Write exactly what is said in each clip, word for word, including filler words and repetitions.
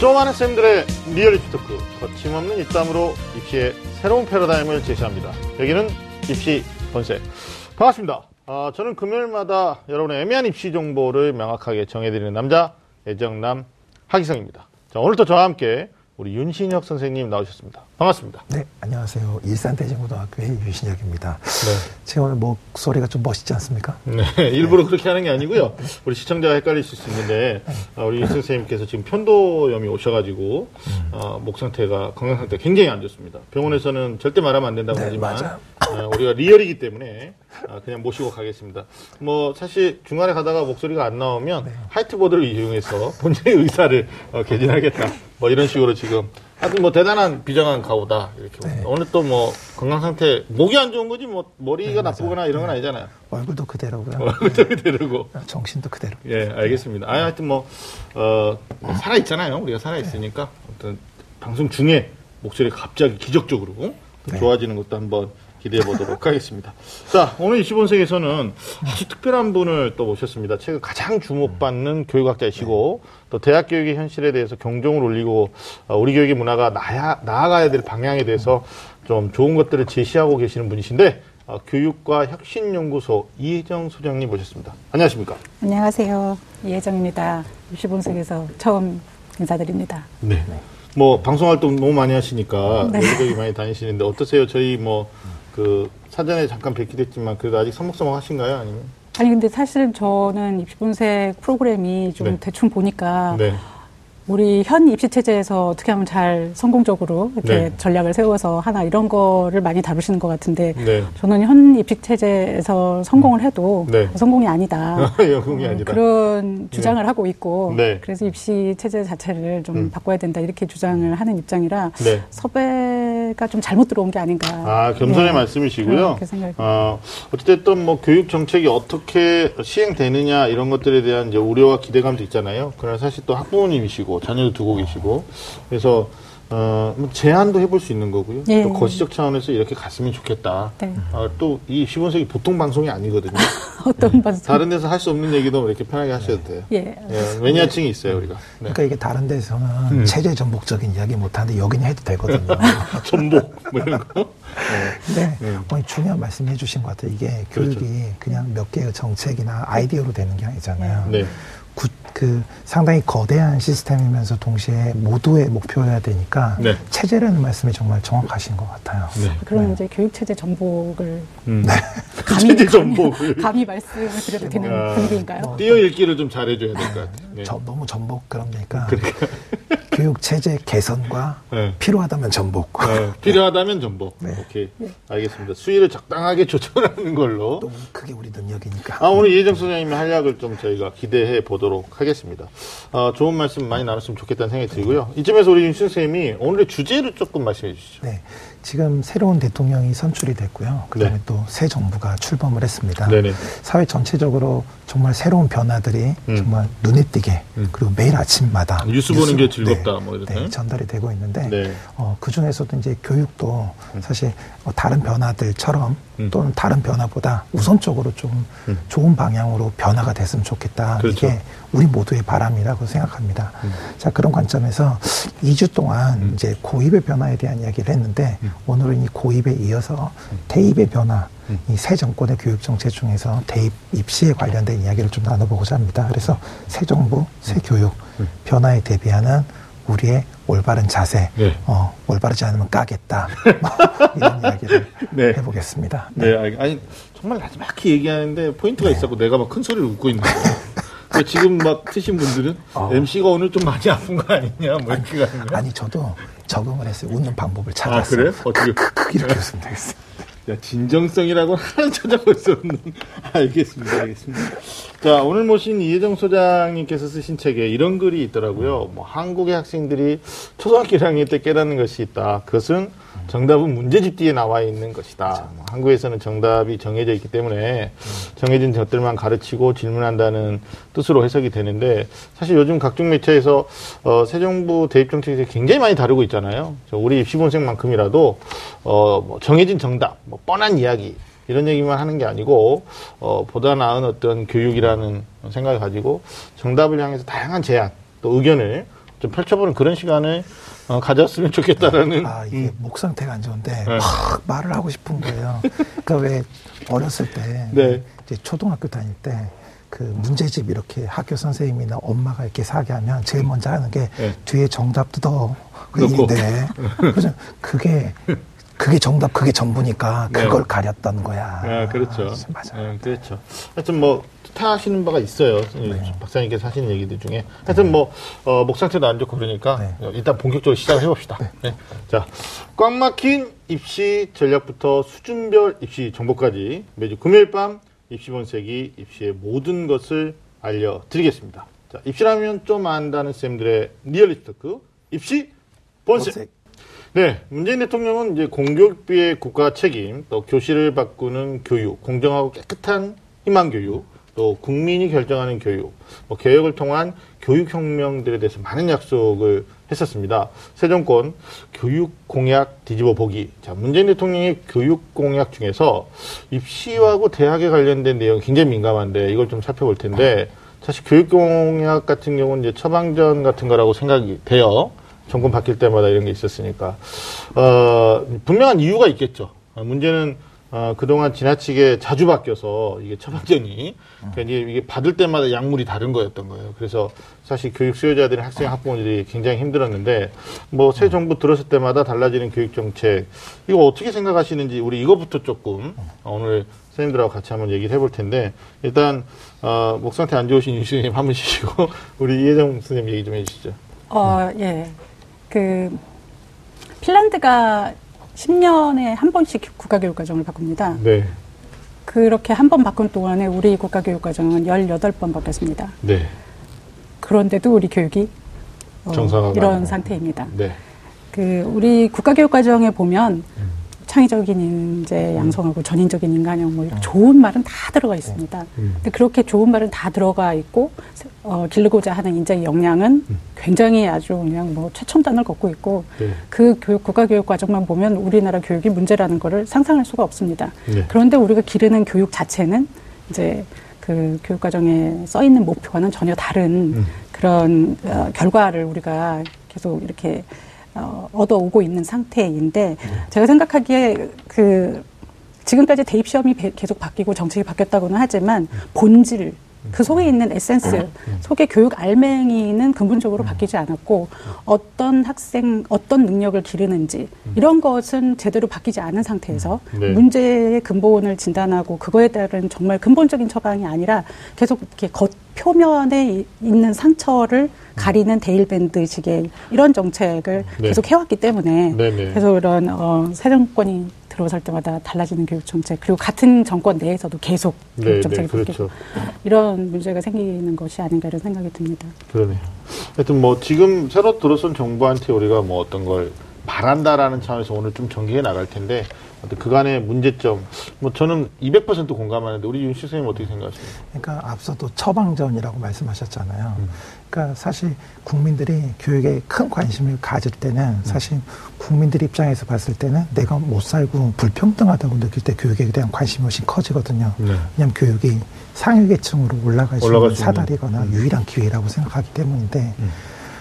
저 많은 쌤들의 리얼리티 토크, 거침없는 입담으로 입시의 새로운 패러다임을 제시합니다. 여기는 입시 본색. 반갑습니다. 어, 저는 금요일마다 여러분의 애매한 입시 정보를 명확하게 정해드리는 남자, 애정남 하기성입니다. 자, 오늘도 저와 함께 우리 윤신혁 선생님 나오셨습니다. 반갑습니다. 네, 안녕하세요. 일산대진고등학교의 윤신혁입니다. 네. 제가 오늘 목소리가 좀 멋있지 않습니까? 네, 일부러 네. 그렇게 하는 게 아니고요. 우리 시청자가 헷갈리실 수 있는데 아, 우리 윤 선생님께서 지금 편도염이 오셔가지고 음. 어, 목 상태가, 건강 상태가 굉장히 안 좋습니다. 병원에서는 절대 말하면 안 된다고 네, 하지만 어, 우리가 리얼이기 때문에 어, 그냥 모시고 가겠습니다. 뭐 사실 중간에 가다가 목소리가 안 나오면 네. 화이트보드를 이용해서 본인의 의사를 어, 개진하겠다. 뭐 이런 식으로 지금 하여튼 뭐 대단한 비장한 가오다 이렇게 네. 오늘 또 뭐 건강 상태 목이 안 좋은 거지 뭐 머리가 네, 나쁘거나 이런 건 아니잖아요. 얼굴도 그대로고요. 얼굴도 그대로고 정신도 그대로. 예, 알겠습니다. 아 하여튼 뭐 어, 살아 있잖아요. 우리가 살아 있으니까 어떤 방송 중에 목소리 갑자기 기적적으로 네. 좋아지는 것도 한번 기대해 보도록 하겠습니다. 자, 오늘 이십일 세기에서는 아주 특별한 분을 또 모셨습니다. 최근 가장 주목받는 교육학자이시고 또 대학 교육의 현실에 대해서 경종을 울리고 우리 교육의 문화가 나야, 나아가야 될 방향에 대해서 좀 좋은 것들을 제시하고 계시는 분이신데 어, 교육과 혁신연구소 이혜정 소장님 모셨습니다. 안녕하십니까? 안녕하세요. 이혜정입니다. 이십일 세기에서 처음 인사드립니다. 네. 뭐 방송 활동 너무 많이 하시니까 네. 여기저기 많이 다니시는데 어떠세요? 저희 뭐 그 사전에 잠깐 뵙기도 했지만 그래도 아직 서먹서먹 하신가요? 아니면? 아니 근데 사실은 저는 입시본색 프로그램이 좀 네. 대충 보니까 네. 우리 현 입시체제에서 어떻게 하면 잘 성공적으로 이렇게 네. 전략을 세워서 하나 이런 거를 많이 다루시는 것 같은데 네. 저는 현 입시체제에서 성공을 해도 네. 성공이 아니다. 성공이 음, 아니다. 그런 주장을 네. 하고 있고 네. 그래서 입시체제 자체를 좀 음. 바꿔야 된다 이렇게 주장을 하는 입장이라 네. 섭외가 좀 잘못 들어온 게 아닌가. 아, 겸손의 네. 말씀이시고요. 네, 어, 어쨌든 뭐 교육 정책이 어떻게 시행되느냐 이런 것들에 대한 이제 우려와 기대감도 있잖아요. 그러나 사실 또 학부모님이시고 자녀도 두고 계시고 그래서 어, 제안도 해볼 수 있는 거고요. 예. 또 거시적 차원에서 이렇게 갔으면 좋겠다. 네. 아, 또 이 십오 세기 보통 방송이 아니거든요. 어떤 네. 방송? 다른 데서 할 수 없는 얘기도 이렇게 편하게 하셔도 돼요. 예. 예. 매니아층이 있어요 우리가. 네. 그러니까 이게 다른 데서는 음. 체제 전복적인 이야기 못하는데 여기는 해도 되거든요. 전복 뭐 이런 거. 네. 네. 네. 중요한 말씀 해주신 것 같아요. 이게 교육이 그렇죠. 그냥 몇 개의 정책이나 아이디어로 되는 게 아니잖아요. 네. 구, 그 상당히 거대한 시스템이면서 동시에 모두의 목표여야 되니까 네. 체제라는 말씀이 정말 정확하신 것 같아요. 네. 그럼 네. 이제 교육체제 전복을 음. 네. 감히, 체제 전복을 감히, 감히 말씀을 드려도 되는 아, 분위기인가요? 뭐, 띄어읽기를 좀 잘해줘야 될 것 같아요. 네. 저, 너무 전복 그럼 되니까 그러니까. 교육체제 개선과 네. 필요하다면 전복. 네. 필요하다면 전복. 네. 오케이. 네. 알겠습니다. 수위를 적당하게 조절하는 걸로. 너무 그게 우리 능력이니까. 아, 오늘 이혜정 소장님의 활약을 좀 저희가 기대해 보도록 하겠습니다. 어, 좋은 말씀 많이 나눴으면 좋겠다는 생각이 들고요. 이쯤에서 우리 윤신 선생님이 오늘의 주제를 조금 말씀해 주시죠. 네. 지금 새로운 대통령이 선출이 됐고요. 그다음에 네. 또 새 정부가 출범을 했습니다. 네네. 사회 전체적으로 정말 새로운 변화들이 음. 정말 눈에 띄게 음. 그리고 매일 아침마다 뉴스, 뉴스 보는 게 즐겁다 네, 뭐 이런 네, 전달이 되고 있는데 네. 어, 그 중에서도 이제 교육도 음. 사실 다른 변화들처럼 음. 또는 다른 변화보다 우선적으로 좀 음. 좋은 방향으로 변화가 됐으면 좋겠다. 그렇죠. 이게 우리 모두의 바람이라고 생각합니다. 음. 자, 그런 관점에서 이 주 동안 음. 이제 고입의 변화에 대한 이야기를 했는데 음. 오늘은 이 고입에 이어서 대입의 변화, 음. 이 새 정권의 교육 정책 중에서 대입 입시에 관련된 이야기를 좀 나눠보고자 합니다. 그래서 새 정부, 새 음. 교육 음. 변화에 대비하는 우리의 올바른 자세, 네. 어, 올바르지 않으면 까겠다 이런 이야기를 네. 해보겠습니다. 네, 네 아니 정말 나지막히 얘기하는데 포인트가 네. 있었고 내가 막 큰 소리를 웃고 있는 거예요. 지금 막 트신 분들은 어. 엠씨가 오늘 좀 많이 아픈 거 아니냐 뭐 이렇게 아니, 가는 거야. 아니 저도 적응을 했어요. 웃는 방법을 찾았어요. 아 그래요? 어떻게 이렇게 웃으면 되겠어요. 야 진정성이라고 하나 찾아볼 수 없는. 알겠습니다, 알겠습니다. 자 오늘 모신 이혜정 소장님께서 쓰신 책에 이런 글이 있더라고요. 뭐 한국의 학생들이 초등학교 일 학년 때 깨닫는 것이 있다. 그것은 정답은 문제집 뒤에 나와 있는 것이다. 뭐 한국에서는 정답이 정해져 있기 때문에 정해진 것들만 가르치고 질문한다는 뜻으로 해석이 되는데 사실 요즘 각종 매체에서 어, 새 정부 대입 정책에서 굉장히 많이 다루고 있잖아요. 우리 입시본색만큼이라도 어, 뭐 정해진 정답, 뭐 뻔한 이야기 이런 얘기만 하는 게 아니고 어, 보다 나은 어떤 교육이라는 생각을 가지고 정답을 향해서 다양한 제안 또 의견을 좀 펼쳐보는 그런 시간을 어, 가졌으면 좋겠다라는. 아, 이게 음. 목 상태가 안 좋은데 네. 막 말을 하고 싶은 거예요. 그러니까 왜 어렸을 때 네. 이제 초등학교 다닐 때 그 문제집 이렇게 학교 선생님이나 엄마가 이렇게 사게 하면 제일 먼저 하는 게 네. 뒤에 정답도 더 있는데 그래서 그게 그게 정답, 그게 전부니까 그걸 네. 가렸던 거야. 아, 그렇죠. 아, 맞아. 네, 그렇죠. 하여튼 뭐 뜻하시는 바가 있어요. 네. 박사님께서 하신 얘기들 중에. 하여튼 네. 뭐 어, 목 상태도 안 좋고 그러니까 네. 일단 본격적으로 시작을 해봅시다. 네. 네. 자, 꽉 막힌 입시 전략부터 수준별 입시 정보까지 매주 금요일 밤 입시본색이 입시의 모든 것을 알려드리겠습니다. 자, 입시라면 좀 안다는 쌤들의 리얼리스트 토크 입시 본색. 네, 문재인 대통령은 이제 공교육비의 국가 책임, 또 교실을 바꾸는 교육, 공정하고 깨끗한 희망 교육, 또 국민이 결정하는 교육, 뭐 개혁을 통한 교육 혁명들에 대해서 많은 약속을 했었습니다. 새 정권 교육 공약 뒤집어 보기. 자, 문재인 대통령의 교육 공약 중에서 입시하고 대학에 관련된 내용 굉장히 민감한데 이걸 좀 살펴볼 텐데 사실 교육 공약 같은 경우는 이제 처방전 같은 거라고 생각이 돼요. 정권 바뀔 때마다 이런 게 있었으니까 어, 분명한 이유가 있겠죠. 문제는 어, 그동안 지나치게 자주 바뀌어서 이게 처방전이 음. 그러니까 이게 받을 때마다 약물이 다른 거였던 거예요. 그래서 사실 교육 수요자들이 학생 학부모들이 굉장히 힘들었는데 뭐 새 정부 들었을 때마다 달라지는 교육 정책 이거 어떻게 생각하시는지 우리 이거부터 조금 오늘 선생님들하고 같이 한번 얘기를 해볼 텐데 일단 어, 목 상태 안 좋으신 윤신님 한번 쉬시고 우리 이혜정 선생님 얘기 좀 해주시죠. 어, 음. 예. 그 핀란드가 십 년에 한 번씩 국가교육과정을 바꿉니다. 네. 그렇게 한 번 바꾼 동안에 우리 국가교육과정은 열여덟 번 바뀌었습니다. 네. 그런데도 우리 교육이 어, 이런 아니고. 상태입니다. 네. 그 우리 국가교육과정에 보면 음. 창의적인 인재 양성하고 음. 전인적인 인간형 뭐 이런 음. 좋은 말은 다 들어가 있습니다. 음. 근데 그렇게 좋은 말은 다 들어가 있고 어, 기르고자 하는 인재의 역량은 음. 굉장히 아주 그냥 뭐 최첨단을 걷고 있고 네. 그 교육, 국가교육 과정만 보면 우리나라 교육이 문제라는 거를 상상할 수가 없습니다. 네. 그런데 우리가 기르는 교육 자체는 이제 그 교육 과정에 써 있는 목표와는 전혀 다른 음. 그런 어, 결과를 우리가 계속 이렇게 어, 얻어오고 있는 상태인데 네. 제가 생각하기에 그 지금까지 대입 시험이 배, 계속 바뀌고 정책이 바뀌었다고는 하지만 본질 그 속에 있는 에센스 속에 교육 알맹이는 근본적으로 바뀌지 않았고 어떤 학생 어떤 능력을 기르는지 이런 것은 제대로 바뀌지 않은 상태에서 네. 문제의 근본을 진단하고 그거에 따른 정말 근본적인 처방이 아니라 계속 이렇게 겉 표면에 있는 상처를 가리는 데일밴드식의 이런 정책을 네. 계속 해왔기 때문에 네, 네. 계속 이런 어, 새 정권이 들어설 때마다 달라지는 교육 정책 그리고 같은 정권 내에서도 계속 교육 정책이 바뀌고 네, 네, 그렇죠. 이런 문제가 생기는 것이 아닌가 이런 생각이 듭니다. 그러네요. 하여튼 뭐 지금 새로 들어선 정부한테 우리가 뭐 어떤 걸 바란다라는 차원에서 오늘 좀 전개해 나갈 텐데 그간의 문제점 뭐 저는 이백 퍼센트 공감하는데 우리 윤식 선생님 어떻게 생각하십니까? 그러니까 앞서도 처방전이라고 말씀하셨잖아요. 음. 그러니까 사실 국민들이 교육에 큰 관심을 가질 때는 음. 사실 국민들 입장에서 봤을 때는 내가 못 살고 불평등하다고 느낄 때 교육에 대한 관심이 훨씬 커지거든요. 네. 왜냐하면 교육이 상위계층으로 올라갈 수 있는 사다리거나 음. 유일한 기회라고 생각하기 때문인데 음.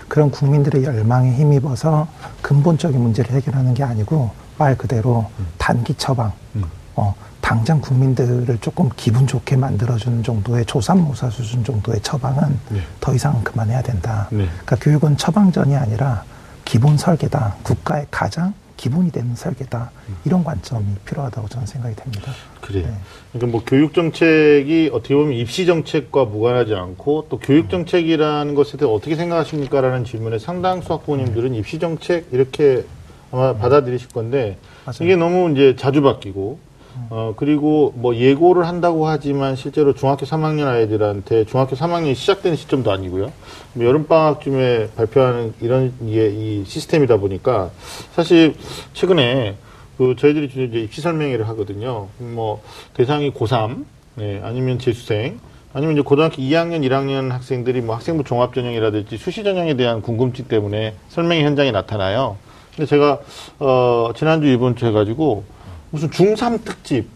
그런 국민들의 열망에 힘입어서 근본적인 문제를 해결하는 게 아니고 말 그대로 음. 단기 처방, 음. 어, 당장 국민들을 조금 기분 좋게 만들어주는 정도의 조삼모사 수준 정도의 처방은 네. 더 이상은 그만해야 된다. 네. 그러니까 교육은 처방전이 아니라 기본 설계다. 국가의 가장 기본이 되는 설계다. 음. 이런 관점이 필요하다고 저는 생각이 됩니다. 그래요. 네. 그러니까 뭐 교육 정책이 어떻게 보면 입시 정책과 무관하지 않고 또 교육 정책이라는 것에 대해 어떻게 생각하십니까라는 질문에 상당수 학부모님들은 네. 입시 정책 이렇게 아마 음. 받아들이실 건데 맞아요. 이게 너무 이제 자주 바뀌고 음. 어 그리고 뭐 예고를 한다고 하지만 실제로 중학교 삼 학년 아이들한테 중학교 삼 학년이 시작되는 시점도 아니고요. 뭐 여름방학쯤에 발표하는 이런 이게 이 시스템이다 보니까 사실 최근에 그 저희들이 이제 입시 설명회를 하거든요. 뭐 대상이 고삼, 네, 아니면 재수생 아니면 이제 고등학교 이 학년, 일 학년 학생들이 뭐 학생부 종합 전형이라든지 수시 전형에 대한 궁금증 때문에 설명회 현장에 나타나요. 근데 제가, 어, 지난주 이번 주 해가지고, 무슨 중삼 특집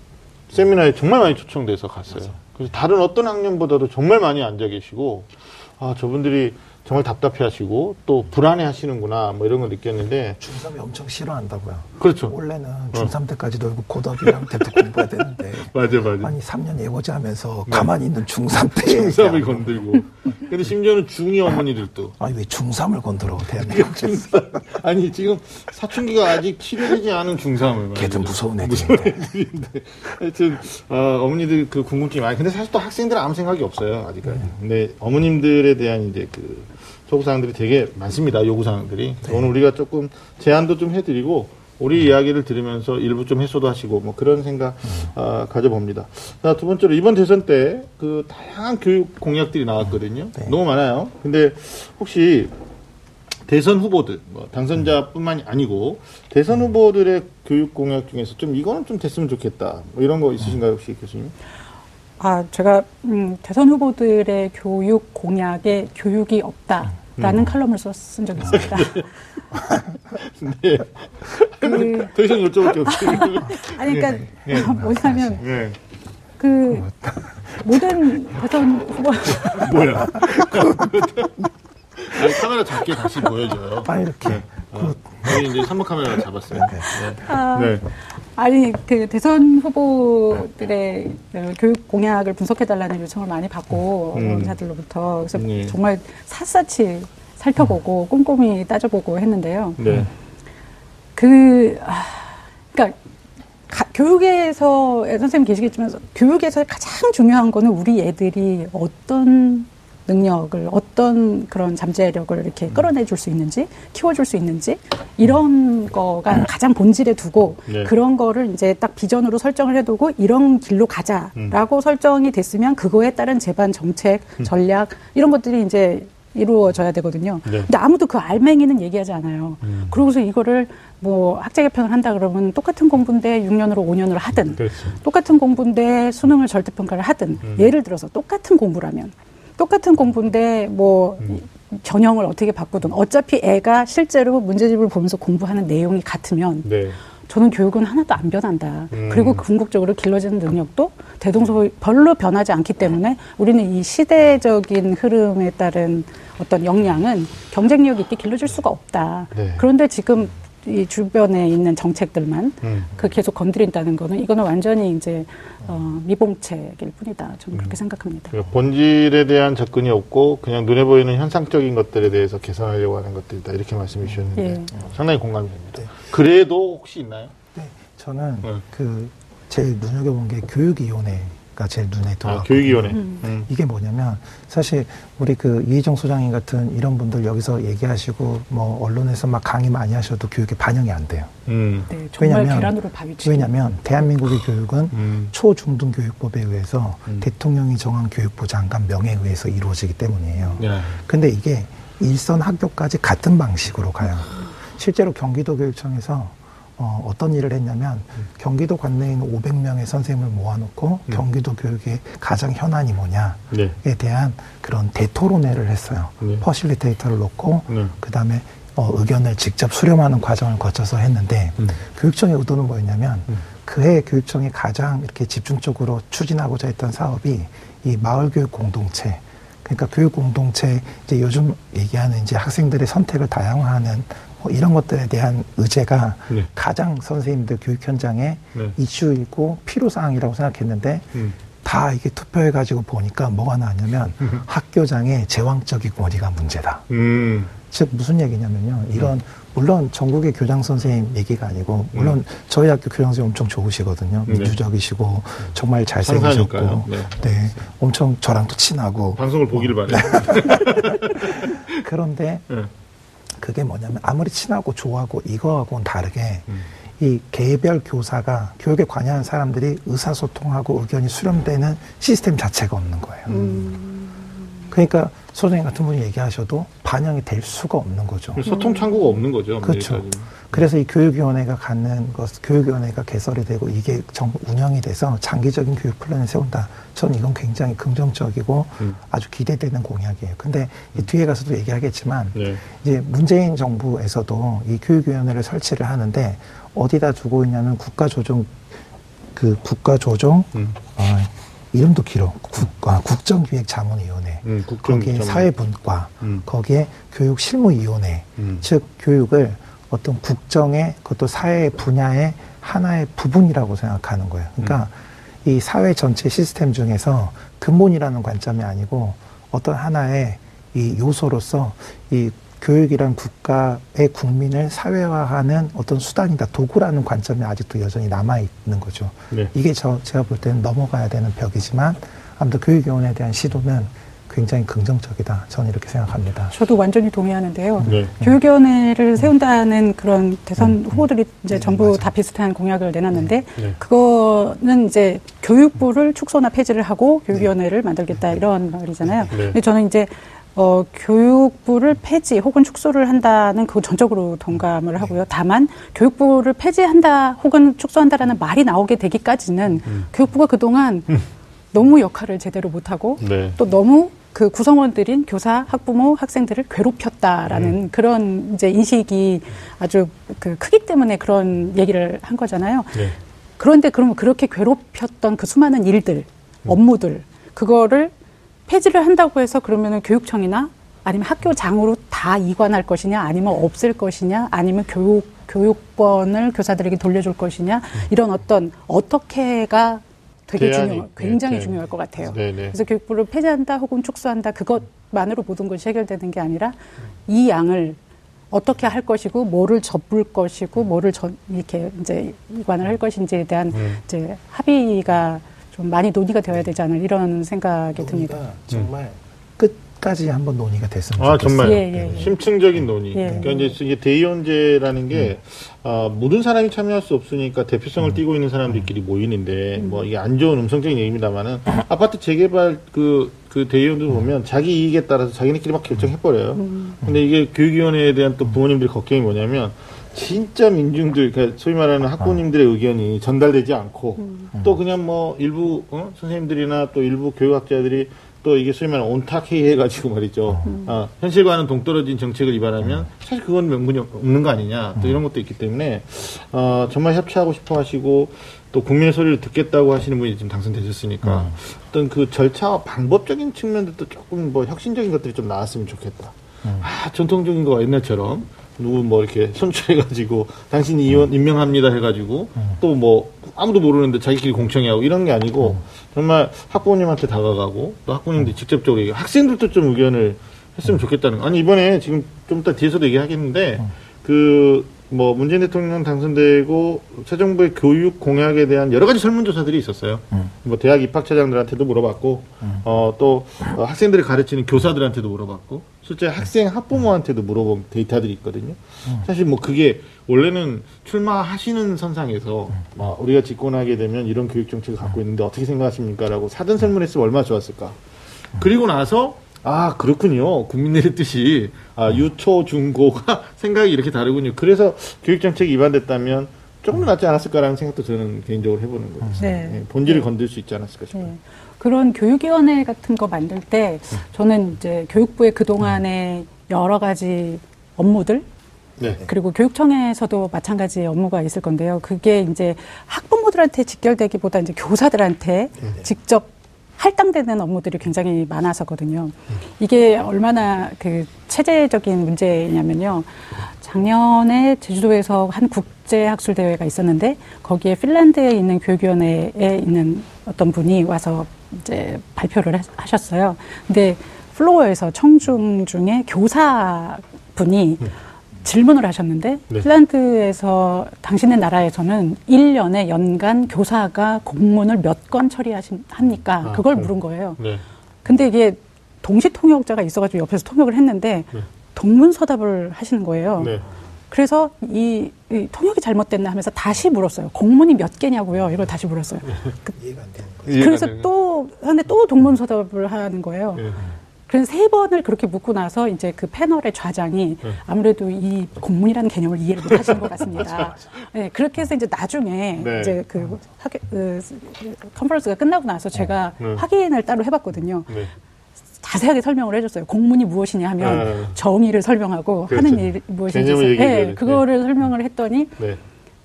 세미나에 정말 많이 초청돼서 갔어요. 그래서 다른 어떤 학년보다도 정말 많이 앉아 계시고, 아, 저분들이 정말 답답해하시고 또 불안해하시는구나 뭐 이런 걸 느꼈는데 중삼이 엄청 싫어한다고요. 그렇죠. 원래는 중삼 때까지 놀고 고등학교랑 대도 공부해야 되는데 맞아 맞아. 아니 삼 년 예고제 하면서 가만히 있는 중삼 때 중삼을 건들고. 근데 심지어는 중이 어머니들도 아니 왜 중삼을 건들어 대한민국에서. 아니 지금 사춘기가 아직 치료되지 않은 중삼을. 걔들 무서운 애들인데. 하여튼 어, 어머니들 그 궁금증이 많이. 근데 사실 또 학생들은 아무 생각이 없어요 아직까지. 네. 근데 어머님들에 대한 이제 그 요구사항들이 되게 많습니다. 요구사항들이. 네. 오늘 우리가 조금 제안도 좀 해드리고 우리 네. 이야기를 들으면서 일부 좀 해소도 하시고 뭐 그런 생각 네. 어, 가져봅니다. 자, 두 번째로 이번 대선 때 그 다양한 교육 공약들이 나왔거든요. 네. 너무 많아요. 근데 혹시 대선 후보들 뭐 당선자뿐만이 아니고 대선 후보들의 교육 공약 중에서 좀 이거는 좀 됐으면 좋겠다 뭐 이런 거 있으신가요 혹시 교수님? 아, 제가, 음, 대선 후보들의 교육 공약에 교육이 없다라는 음. 칼럼을 써, 쓴 적이 있습니다. 네. 그, 더 이상 여쭤볼 게 없어요. 아니, 그러니까, 예, 예. 뭐냐면, 예. 그, 모든 대선 후보. 뭐야. 아니, 카메라 작게 다시 보여줘요. 아, 이렇게. 네. 어, 저희 이제 사무카메라를 잡았어요. 네. 아, 네. 아니, 그 대선 후보들의 교육 공약을 분석해달라는 요청을 많이 받고, 음. 언론사들로부터. 그래서 네. 정말 샅샅이 살펴보고, 꼼꼼히 따져보고 했는데요. 네. 그, 아, 그러니까, 가, 교육에서, 선생님 계시겠지만, 교육에서 가장 중요한 거는 우리 애들이 어떤 능력을 어떤 그런 잠재력을 이렇게 끌어내 줄 수 있는지 키워줄 수 있는지 이런 거가 가장 본질에 두고 네. 그런 거를 이제 딱 비전으로 설정을 해두고 이런 길로 가자라고 음. 설정이 됐으면 그거에 따른 제반 정책 전략 이런 것들이 이제 이루어져야 되거든요. 네. 근데 아무도 그 알맹이는 얘기하지 않아요. 음. 그러고서 이거를 뭐 학제 개편을 한다 그러면 똑같은 공부인데 육 년으로 오 년으로 하든 그렇죠. 똑같은 공부인데 수능을 절대평가를 하든 음. 예를 들어서 똑같은 공부라면 똑같은 공부인데 뭐 음. 전형을 어떻게 바꾸든 어차피 애가 실제로 문제집을 보면서 공부하는 내용이 같으면 네. 저는 교육은 하나도 안 변한다. 음. 그리고 궁극적으로 길러지는 능력도 대동소이 별로 변하지 않기 때문에 우리는 이 시대적인 흐름에 따른 어떤 역량은 경쟁력 있게 길러질 수가 없다. 네. 그런데 지금 이 주변에 있는 정책들만 음. 그 계속 건드린다는 거는 이거는 완전히 이제 어, 미봉책일 뿐이다. 저는 그렇게 음. 생각합니다. 본질에 대한 접근이 없고 그냥 눈에 보이는 현상적인 것들에 대해서 개선하려고 하는 것들이다. 이렇게 말씀해 주셨는데 예. 어, 상당히 공감이 됩니다. 네. 그래도 혹시 있나요? 네, 저는 네. 그 제일 눈여겨본 게 교육위원회가 제일 눈에 들어왔거든요. 아, 교육위원회. 음. 음. 이게 뭐냐면 사실 우리 그 이혜정 소장님 같은 이런 분들 여기서 얘기하시고 뭐 언론에서 막 강의 많이 하셔도 교육에 반영이 안 돼요. 음. 네, 정말 왜냐면, 계란으로 바위치. 왜냐하면 대한민국의 교육은 음. 초중등교육법에 의해서 음. 대통령이 정한 교육부 장관 명예에 의해서 이루어지기 때문이에요. 네. 근데 이게 일선 학교까지 같은 방식으로 가요. 실제로 경기도 교육청에서 어, 어떤 일을 했냐면 음. 경기도 관내에 있는 오백 명의 선생님을 모아놓고 음. 경기도 교육의 가장 현안이 뭐냐에 네. 대한 그런 대토론회를 했어요. 네. 퍼실리테이터를 놓고 네. 그다음에 어, 의견을 직접 수렴하는 과정을 거쳐서 했는데 음. 교육청의 의도는 뭐였냐면 음. 그해 교육청이 가장 이렇게 집중적으로 추진하고자 했던 사업이 이 마을교육 공동체 그러니까 교육 공동체 이제 요즘 얘기하는 이제 학생들의 선택을 다양화하는 이런 것들에 대한 의제가 네. 가장 선생님들 교육 현장의 네. 이슈이고 필요사항이라고 생각했는데 음. 다 이게 투표해가지고 보니까 뭐가 나왔냐면 음. 학교장의 제왕적인 권위가 문제다. 음. 즉 무슨 얘기냐면요. 이런 음. 물론 전국의 교장 선생님 얘기가 아니고 물론 음. 저희 학교 교장 선생님 엄청 좋으시거든요. 네. 민주적이시고 정말 잘생기셨고 네. 네, 엄청 저랑도 친하고 방송을 보기를 바래요. 그런데 네. 그게 뭐냐면 아무리 친하고 좋아하고 이거하고는 다르게 음. 이 개별 교사가 교육에 관여하는 사람들이 의사소통하고 의견이 수렴되는 시스템 자체가 없는 거예요. 음. 그러니까 소장님 같은 분이 얘기하셔도 반영이 될 수가 없는 거죠. 소통 창구가 없는 거죠. 그렇죠. 아메리카는. 그래서 이 교육위원회가 갖는 것, 교육위원회가 개설이 되고 이게 정, 운영이 돼서 장기적인 교육 플랜을 세운다. 전 이건 굉장히 긍정적이고 음. 아주 기대되는 공약이에요. 근데 이 뒤에 가서도 얘기하겠지만 네. 이제 문재인 정부에서도 이 교육위원회를 설치를 하는데 어디다 두고 있냐면 국가조정, 그 국가조정, 음. 어, 이름도 길어. 국, 아, 국정기획자문위원회. 음, 거기에 사회분과, 음. 거기에 교육실무위원회, 음. 즉 교육을 어떤 국정의, 그것도 사회 분야의 하나의 부분이라고 생각하는 거예요. 그러니까 음. 이 사회 전체 시스템 중에서 근본이라는 관점이 아니고 어떤 하나의 이 요소로서 이 교육이란 국가의 국민을 사회화하는 어떤 수단이다, 도구라는 관점이 아직도 여전히 남아있는 거죠. 네. 이게 저, 제가 볼 때는 넘어가야 되는 벽이지만 아무튼 교육위원회에 대한 시도는 굉장히 긍정적이다. 저는 이렇게 생각합니다. 저도 완전히 동의하는데요. 네. 교육위원회를 세운다는 그런 대선 네. 후보들이 이제 네. 전부 맞아. 다 비슷한 공약을 내놨는데 네. 그거는 이제 교육부를 축소나 폐지를 하고 교육위원회를 네. 만들겠다 이런 말이잖아요. 네. 근데 저는 이제 어, 교육부를 폐지 혹은 축소를 한다는 그거 전적으로 동감을 하고요. 다만 교육부를 폐지한다 혹은 축소한다라는 말이 나오게 되기까지는 음. 교육부가 그동안 음. 너무 역할을 제대로 못하고 네. 또 너무 그 구성원들인 교사, 학부모, 학생들을 괴롭혔다라는 음. 그런 이제 인식이 아주 그 크기 때문에 그런 얘기를 한 거잖아요. 네. 그런데 그럼 그렇게 괴롭혔던 그 수많은 일들, 음. 업무들, 그거를 폐지를 한다고 해서 그러면은 교육청이나 아니면 학교장으로 다 이관할 것이냐, 아니면 없앨 것이냐, 아니면 교육, 교육권을 교사들에게 돌려줄 것이냐, 음. 이런 어떤 어떻게가 되게 중요, 굉장히 네, 중요할 것 같아요. 네, 네. 그래서 교육부를 폐지한다 혹은 축소한다 그것만으로 모든 것이 해결되는 게 아니라 이 양을 어떻게 할 것이고 뭐를 접을 것이고 뭐를 저, 이렇게 이제 이관을 할 것인지에 대한 음. 이제 합의가 좀 많이 논의가 되어야 되지 않을 이런 생각이 듭니다. 정말 음. 끝까지 한번 논의가 됐으면 좋겠어요. 아, 정말 예, 예, 예. 심층적인 논의. 예. 그러니까 이제 이게 대의원제라는 게 음. 아, 모든 사람이 참여할 수 없으니까 대표성을 음. 띄고 있는 사람들끼리 모이는데 음. 뭐 이게 안 좋은 음성적인 얘기입니다만은 아파트 재개발 그, 그 대의원들 보면 자기 이익에 따라서 자기네끼리 막 결정해버려요. 음. 근데 이게 교육위원회에 대한 또 부모님들의 걱정이 뭐냐면 진짜 민중들, 그러니까 소위 말하는 학부모님들의 의견이 전달되지 않고 음. 또 그냥 뭐 일부 어? 선생님들이나 또 일부 교육학자들이 또 이게 소위 말하는 온탁회의 해가지고 말이죠. 음. 아, 현실과는 동떨어진 정책을 위반하면 사실 그건 명분이 없는 거 아니냐. 또 이런 것도 있기 때문에 어, 정말 협치하고 싶어 하시고 또 국민의 소리를 듣겠다고 하시는 분이 지금 당선되셨으니까 음. 어떤 그 절차와 방법적인 측면들도 조금 뭐 혁신적인 것들이 좀 나왔으면 좋겠다. 음. 아, 전통적인 거 옛날처럼 누구 뭐 이렇게 선출해가지고 당신이 의원 임명합니다 해가지고 음. 또 뭐 아무도 모르는데 자기끼리 공청회하고 이런 게 아니고 음. 정말 학부모님한테 다가가고 또 학부모님들이 음. 직접적으로 얘기하고 학생들도 좀 의견을 했으면 음. 좋겠다는 거. 아니 이번에 지금 좀 이따 뒤에서도 얘기하겠는데 음. 그 뭐 문재인 대통령 당선되고 새 정부의 교육 공약에 대한 여러 가지 설문조사들이 있었어요. 음. 뭐 대학 입학처장들한테도 물어봤고 음. 어, 또 어, 학생들을 가르치는 교사들한테도 물어봤고 실제 학생 학부모한테도 물어본 데이터들이 있거든요. 음. 사실 뭐 그게 원래는 출마하시는 선상에서 음. 아, 우리가 집권하게 되면 이런 교육 정책을 갖고 있는데 어떻게 생각하십니까라고 사전 설문했으면 얼마나 좋았을까. 음. 그리고 나서 아, 그렇군요. 국민들의 뜻이, 아, 유초, 중고가 생각이 이렇게 다르군요. 그래서 교육정책이 위반됐다면 조금 낫지 않았을까라는 생각도 저는 개인적으로 해보는 거예요. 네. 네, 본질을 네. 건들 수 있지 않았을까 싶어요. 네. 그런 교육위원회 같은 거 만들 때 저는 이제 교육부의 그동안의 여러 가지 업무들, 네. 그리고 교육청에서도 마찬가지 업무가 있을 건데요. 그게 이제 학부모들한테 직결되기보다 이제 교사들한테 네. 직접 할당되는 업무들이 굉장히 많아서거든요. 이게 얼마나 그 체제적인 문제냐면요. 작년에 제주도에서 한 국제학술대회가 있었는데 거기에 핀란드에 있는 교육위원회에 있는 어떤 분이 와서 이제 발표를 하셨어요. 근데 플로어에서 청중 중에 교사분이 네. 질문을 하셨는데 네. 핀란드에서 당신의 나라에서는 일 년에 연간 교사가 공문을 몇 건 처리하십니까? 아, 그걸 네. 물은 거예요. 네. 근데 이게 동시 통역자가 있어가지고 옆에서 통역을 했는데 네. 동문서답을 하시는 거예요. 네. 그래서 이, 이 통역이 잘못됐나 하면서 다시 물었어요. 공문이 몇 개냐고요. 이걸 다시 물었어요. 그, 이해가 안 되는 거죠. 그래서 되는 또 하는데 또 동문서답을 하는 거예요. 네. 그래서 세 번을 그렇게 묻고 나서 이제 그 패널의 좌장이 아무래도 이 공문이라는 개념을 이해를 못 하시는 것 같습니다. 네, 그렇게 해서 이제 나중에 네. 이제 그, 학교, 그 컨퍼런스가 끝나고 나서 제가 네. 확인을 따로 해봤거든요. 네. 자세하게 설명을 해줬어요. 공문이 무엇이냐 하면 네. 정의를 설명하고 그렇죠. 하는 일이 무엇인지. 네, 그거를 네. 설명을 했더니 네.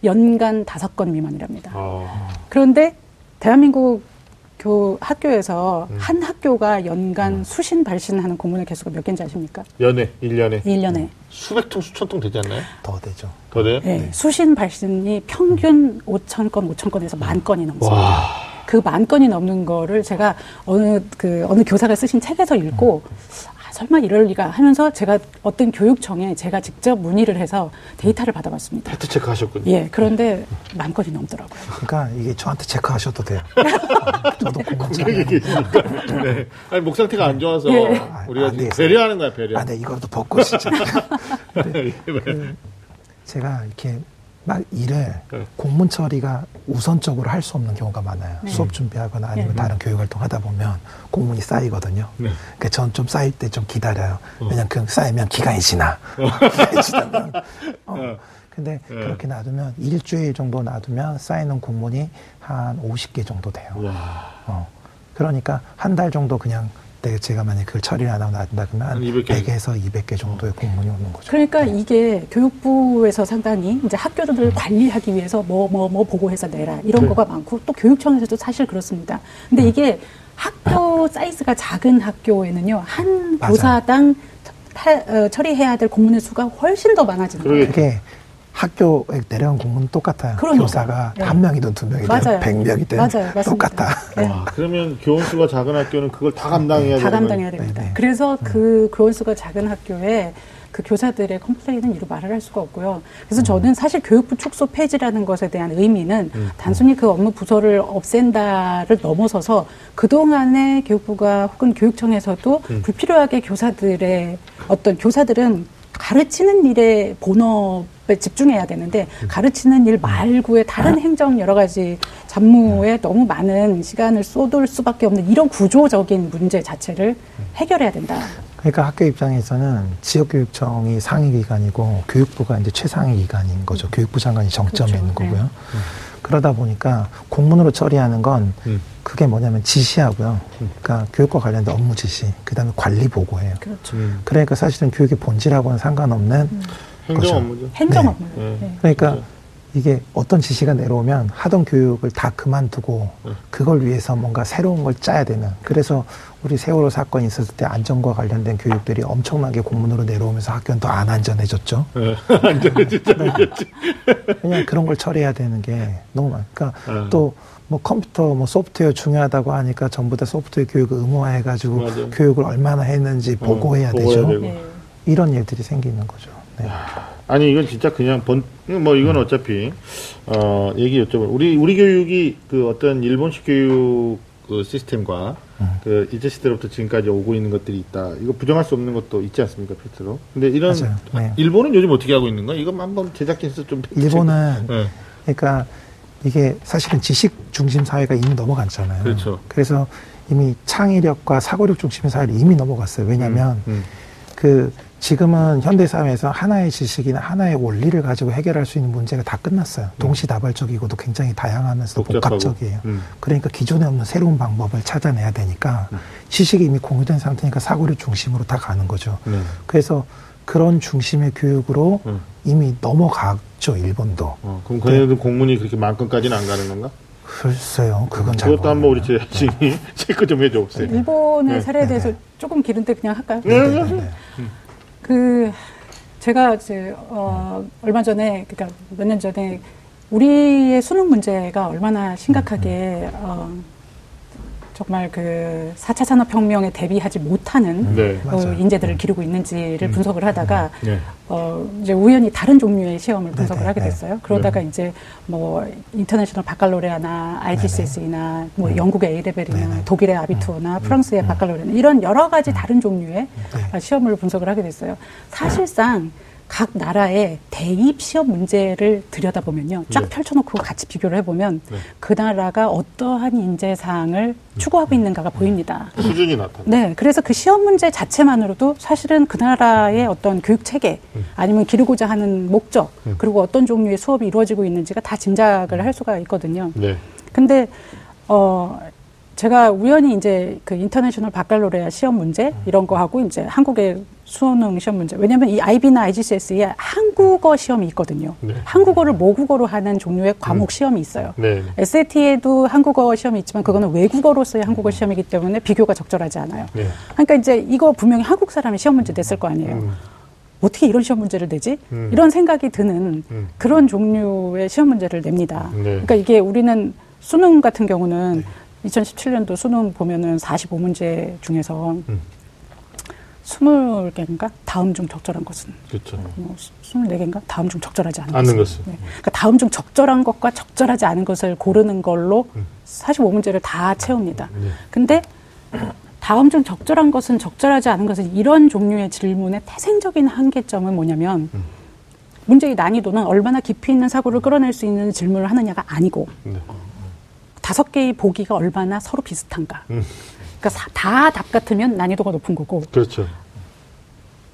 연간 다섯 건 미만이랍니다. 아. 그런데 대한민국 교, 학교에서 음. 한 학교가 연간 음. 수신 발신하는 공문의 개수가 몇 개인지 아십니까? 연에, 일 년에. 일 년에. 음. 수백 통, 수천 통 되지 않나요? 더 되죠. 더 돼요? 네. 네. 수신 발신이 평균 오천 건, 오천 건에서 만 건이 넘습니다. 와. 그 만 건이 넘는 거를 제가 어느, 그, 어느 교사가 쓰신 책에서 읽고, 아, 설마 이럴 리가 하면서 제가 어떤 교육청에 제가 직접 문의를 해서 데이터를 받아봤습니다. 팩트 체크 하셨군요. 예, 그런데 만 건이 넘더라고요. 그러니까 이게 저한테 체크하셔도 돼요. 저도 고객이 계시니까. 네. 아니, 목 상태가 안 좋아서 예. 우리가 배려하는 거야, 배려. 아, 네, 이거라도 벗고 진짜. 네, 그 제가 이렇게. 막 일을 네. 공문 처리가 우선적으로 할 수 없는 경우가 많아요. 네. 수업 준비하거나 아니면 네. 다른 교육 활동 하다 보면 공문이 쌓이거든요. 네. 그러니까 전 좀 쌓일 때 좀 기다려요. 어. 왜냐면 그 쌓이면 기간이 지나. 기간이 지나면. 어. 어. 근데 네. 그렇게 놔두면 일주일 정도 놔두면 쌓이는 공문이 한 오십 개 정도 돼요. 어. 그러니까 한 달 정도 그냥 제가 만약에 그걸 처리를 안 하고 나간다 그러면 백에서 이백 개 정도의 공문이 오는 거죠. 그러니까 네. 이게 교육부에서 상당히 이제 학교들을 음. 관리하기 위해서 뭐, 뭐, 뭐 보고해서 내라 이런 네. 거가 많고 또 교육청에서도 사실 그렇습니다. 근데 음. 이게 학교 사이즈가 작은 학교에는요. 한 맞아요. 교사당 파, 어, 처리해야 될 공문의 수가 훨씬 더 많아지는 거예요. 그게 학교에 내려온 공문은 똑같아요. 그러니까. 교사가 네. 한 명이든 두 명이든 백 명이든 똑같다. 네. 와, 그러면 교원수가 작은 학교는 그걸 다 감당해야 됩니다. 다 감당해야 됩니다. 네, 네. 그래서 음. 그 교원수가 작은 학교에 그 교사들의 컴플레인은 이루 말을 할 수가 없고요. 그래서 음. 저는 사실 교육부 축소 폐지라는 것에 대한 의미는 음. 단순히 그 업무 부서를 없앤다를 넘어서서 그동안의 교육부가 혹은 교육청에서도 음. 불필요하게 교사들의 어떤 교사들은 가르치는 일에 본업에 집중해야 되는데 가르치는 일 말고의 다른 행정 여러 가지 잡무에 너무 많은 시간을 쏟을 수밖에 없는 이런 구조적인 문제 자체를 해결해야 된다. 그러니까 학교 입장에서는 지역교육청이 상위기관이고 교육부가 이제 최상위기관인 거죠. 교육부 장관이 정점에 그렇죠. 있는 거고요. 네. 그러다 보니까 공문으로 처리하는 건 음. 그게 뭐냐면 지시하고요. 그러니까 교육과 관련된 업무 지시, 그 다음에 관리 보고예요. 그렇죠. 그러니까 사실은 교육의 본질하고는 상관없는 음. 행정 업무죠. 행정 업무. 네. 네. 그러니까 그렇죠. 이게 어떤 지시가 내려오면 하던 교육을 다 그만두고 네. 그걸 위해서 뭔가 새로운 걸 짜야 되는. 그래서 우리 세월호 사건이 있었을 때 안전과 관련된 교육들이 엄청나게 공문으로 내려오면서 학교는 더 안 안전해졌죠. 네. 안전해졌죠. 그냥 그런 걸 처리해야 되는 게 너무 많으니까 그러니까 네. 또 뭐 컴퓨터, 뭐 소프트웨어 중요하다고 하니까 전부 다 소프트웨어 교육을 의무화해가지고 맞아요. 교육을 얼마나 했는지 보고해야 어, 되죠. 네. 이런 일들이 생기는 거죠. 네. 아니 이건 진짜 그냥 번 뭐 이건 어차피 어 얘기 여쭤보면 우리 우리 교육이 그 어떤 일본식 교육 그 시스템과 음. 그 일제 시대로부터 지금까지 오고 있는 것들이 있다. 이거 부정할 수 없는 것도 있지 않습니까, 팩트로? 근데 이런 네. 일본은 요즘 어떻게 하고 있는 거야? 이거 한번 제작진에서 좀 일본은 네. 그러니까 이게 사실은 지식 중심 사회가 이미 넘어갔잖아요. 그렇죠. 그래서 이미 창의력과 사고력 중심의 사회를 이미 넘어갔어요. 왜냐하면 음, 음. 그 지금은 현대사회에서 하나의 지식이나 하나의 원리를 가지고 해결할 수 있는 문제가 다 끝났어요. 동시다발적이고도 굉장히 다양하면서도 복잡하고. 복합적이에요. 음. 그러니까 기존에 없는 새로운 방법을 찾아내야 되니까 음. 지식이 이미 공유된 상태니까 사고를 중심으로 다 가는 거죠. 음. 그래서 그런 중심의 교육으로 음. 이미 넘어갔죠, 일본도. 어, 그럼 그네들 공문이 그렇게 만건까지는 안 가는 건가? 글쎄요, 그건 잘 모르겠어요. 그것도 한번 우리 제작진이 체크 좀 해줘 보세요. 일본의 사례에 대해서 네네. 조금 길은데 그냥 할까요? 네네네. 그 제가 이제 어 얼마 전에 그러니까 몇 년 전에 우리의 수능 문제가 얼마나 심각하게 어 정말 그 사 차 산업혁명에 대비하지 못하는 네, 어, 인재들을 기르고 있는지를 음. 분석을 하다가 네. 어, 이제 우연히 다른 종류의 시험을 분석을 네, 하게 됐어요. 네. 그러다가 네. 이제 뭐 인터내셔널 바칼로레아나 아이지씨에스이나 네. 뭐 영국의 에이 레벨이나 네. 독일의 아비투어나 네. 프랑스의 네. 바칼로레나 이런 여러 가지 다른 종류의 네. 시험을 분석을 하게 됐어요. 사실상 각 나라의 대입 시험 문제를 들여다보면요. 쫙 네. 펼쳐놓고 같이 비교를 해보면 네. 그 나라가 어떠한 인재상을 추구하고 있는가가 네. 보입니다. 수준이 나타나요. 네. 그래서 그 시험 문제 자체만으로도 사실은 그 나라의 어떤 교육체계 네. 아니면 기르고자 하는 목적 네. 그리고 어떤 종류의 수업이 이루어지고 있는지가 다 짐작을 할 수가 있거든요. 네. 근데 어... 제가 우연히 이제 그 인터내셔널 바칼로레아 시험 문제 이런 거 하고 이제 한국의 수능 시험 문제. 왜냐면 이 아이비나 아이지씨에스이 한 한국어 시험이 있거든요. 네. 한국어를 모국어로 하는 종류의 과목 음. 시험이 있어요. 네. 에스에이티에도 한국어 시험이 있지만 그거는 외국어로서의 한국어 시험이기 때문에 비교가 적절하지 않아요. 네. 그러니까 이제 이거 분명히 한국 사람이 시험 문제 냈을 거 아니에요. 음. 어떻게 이런 시험 문제를 내지? 음. 이런 생각이 드는 음. 그런 종류의 시험 문제를 냅니다. 네. 그러니까 이게 우리는 수능 같은 경우는 네. 이천십칠 년도 수능 보면은 사십오 문제 중에서 음. 이십 개인가? 다음 중 적절한 것은. 그렇죠. 뭐 이십사 개인가? 다음 중 적절하지 않은, 않은 것은. 것은. 네. 그러니까 다음 중 적절한 것과 적절하지 않은 것을 고르는 걸로 음. 사십오 문제를 다 채웁니다. 네. 근데 다음 중 적절한 것은, 적절하지 않은 것은, 이런 종류의 질문의 태생적인 한계점은 뭐냐면 음. 문제의 난이도는 얼마나 깊이 있는 사고를 끌어낼 수 있는 질문을 하느냐가 아니고 네. 다섯 개의 보기가 얼마나 서로 비슷한가. 음. 그러니까 다 답 같으면 난이도가 높은 거고. 그렇죠.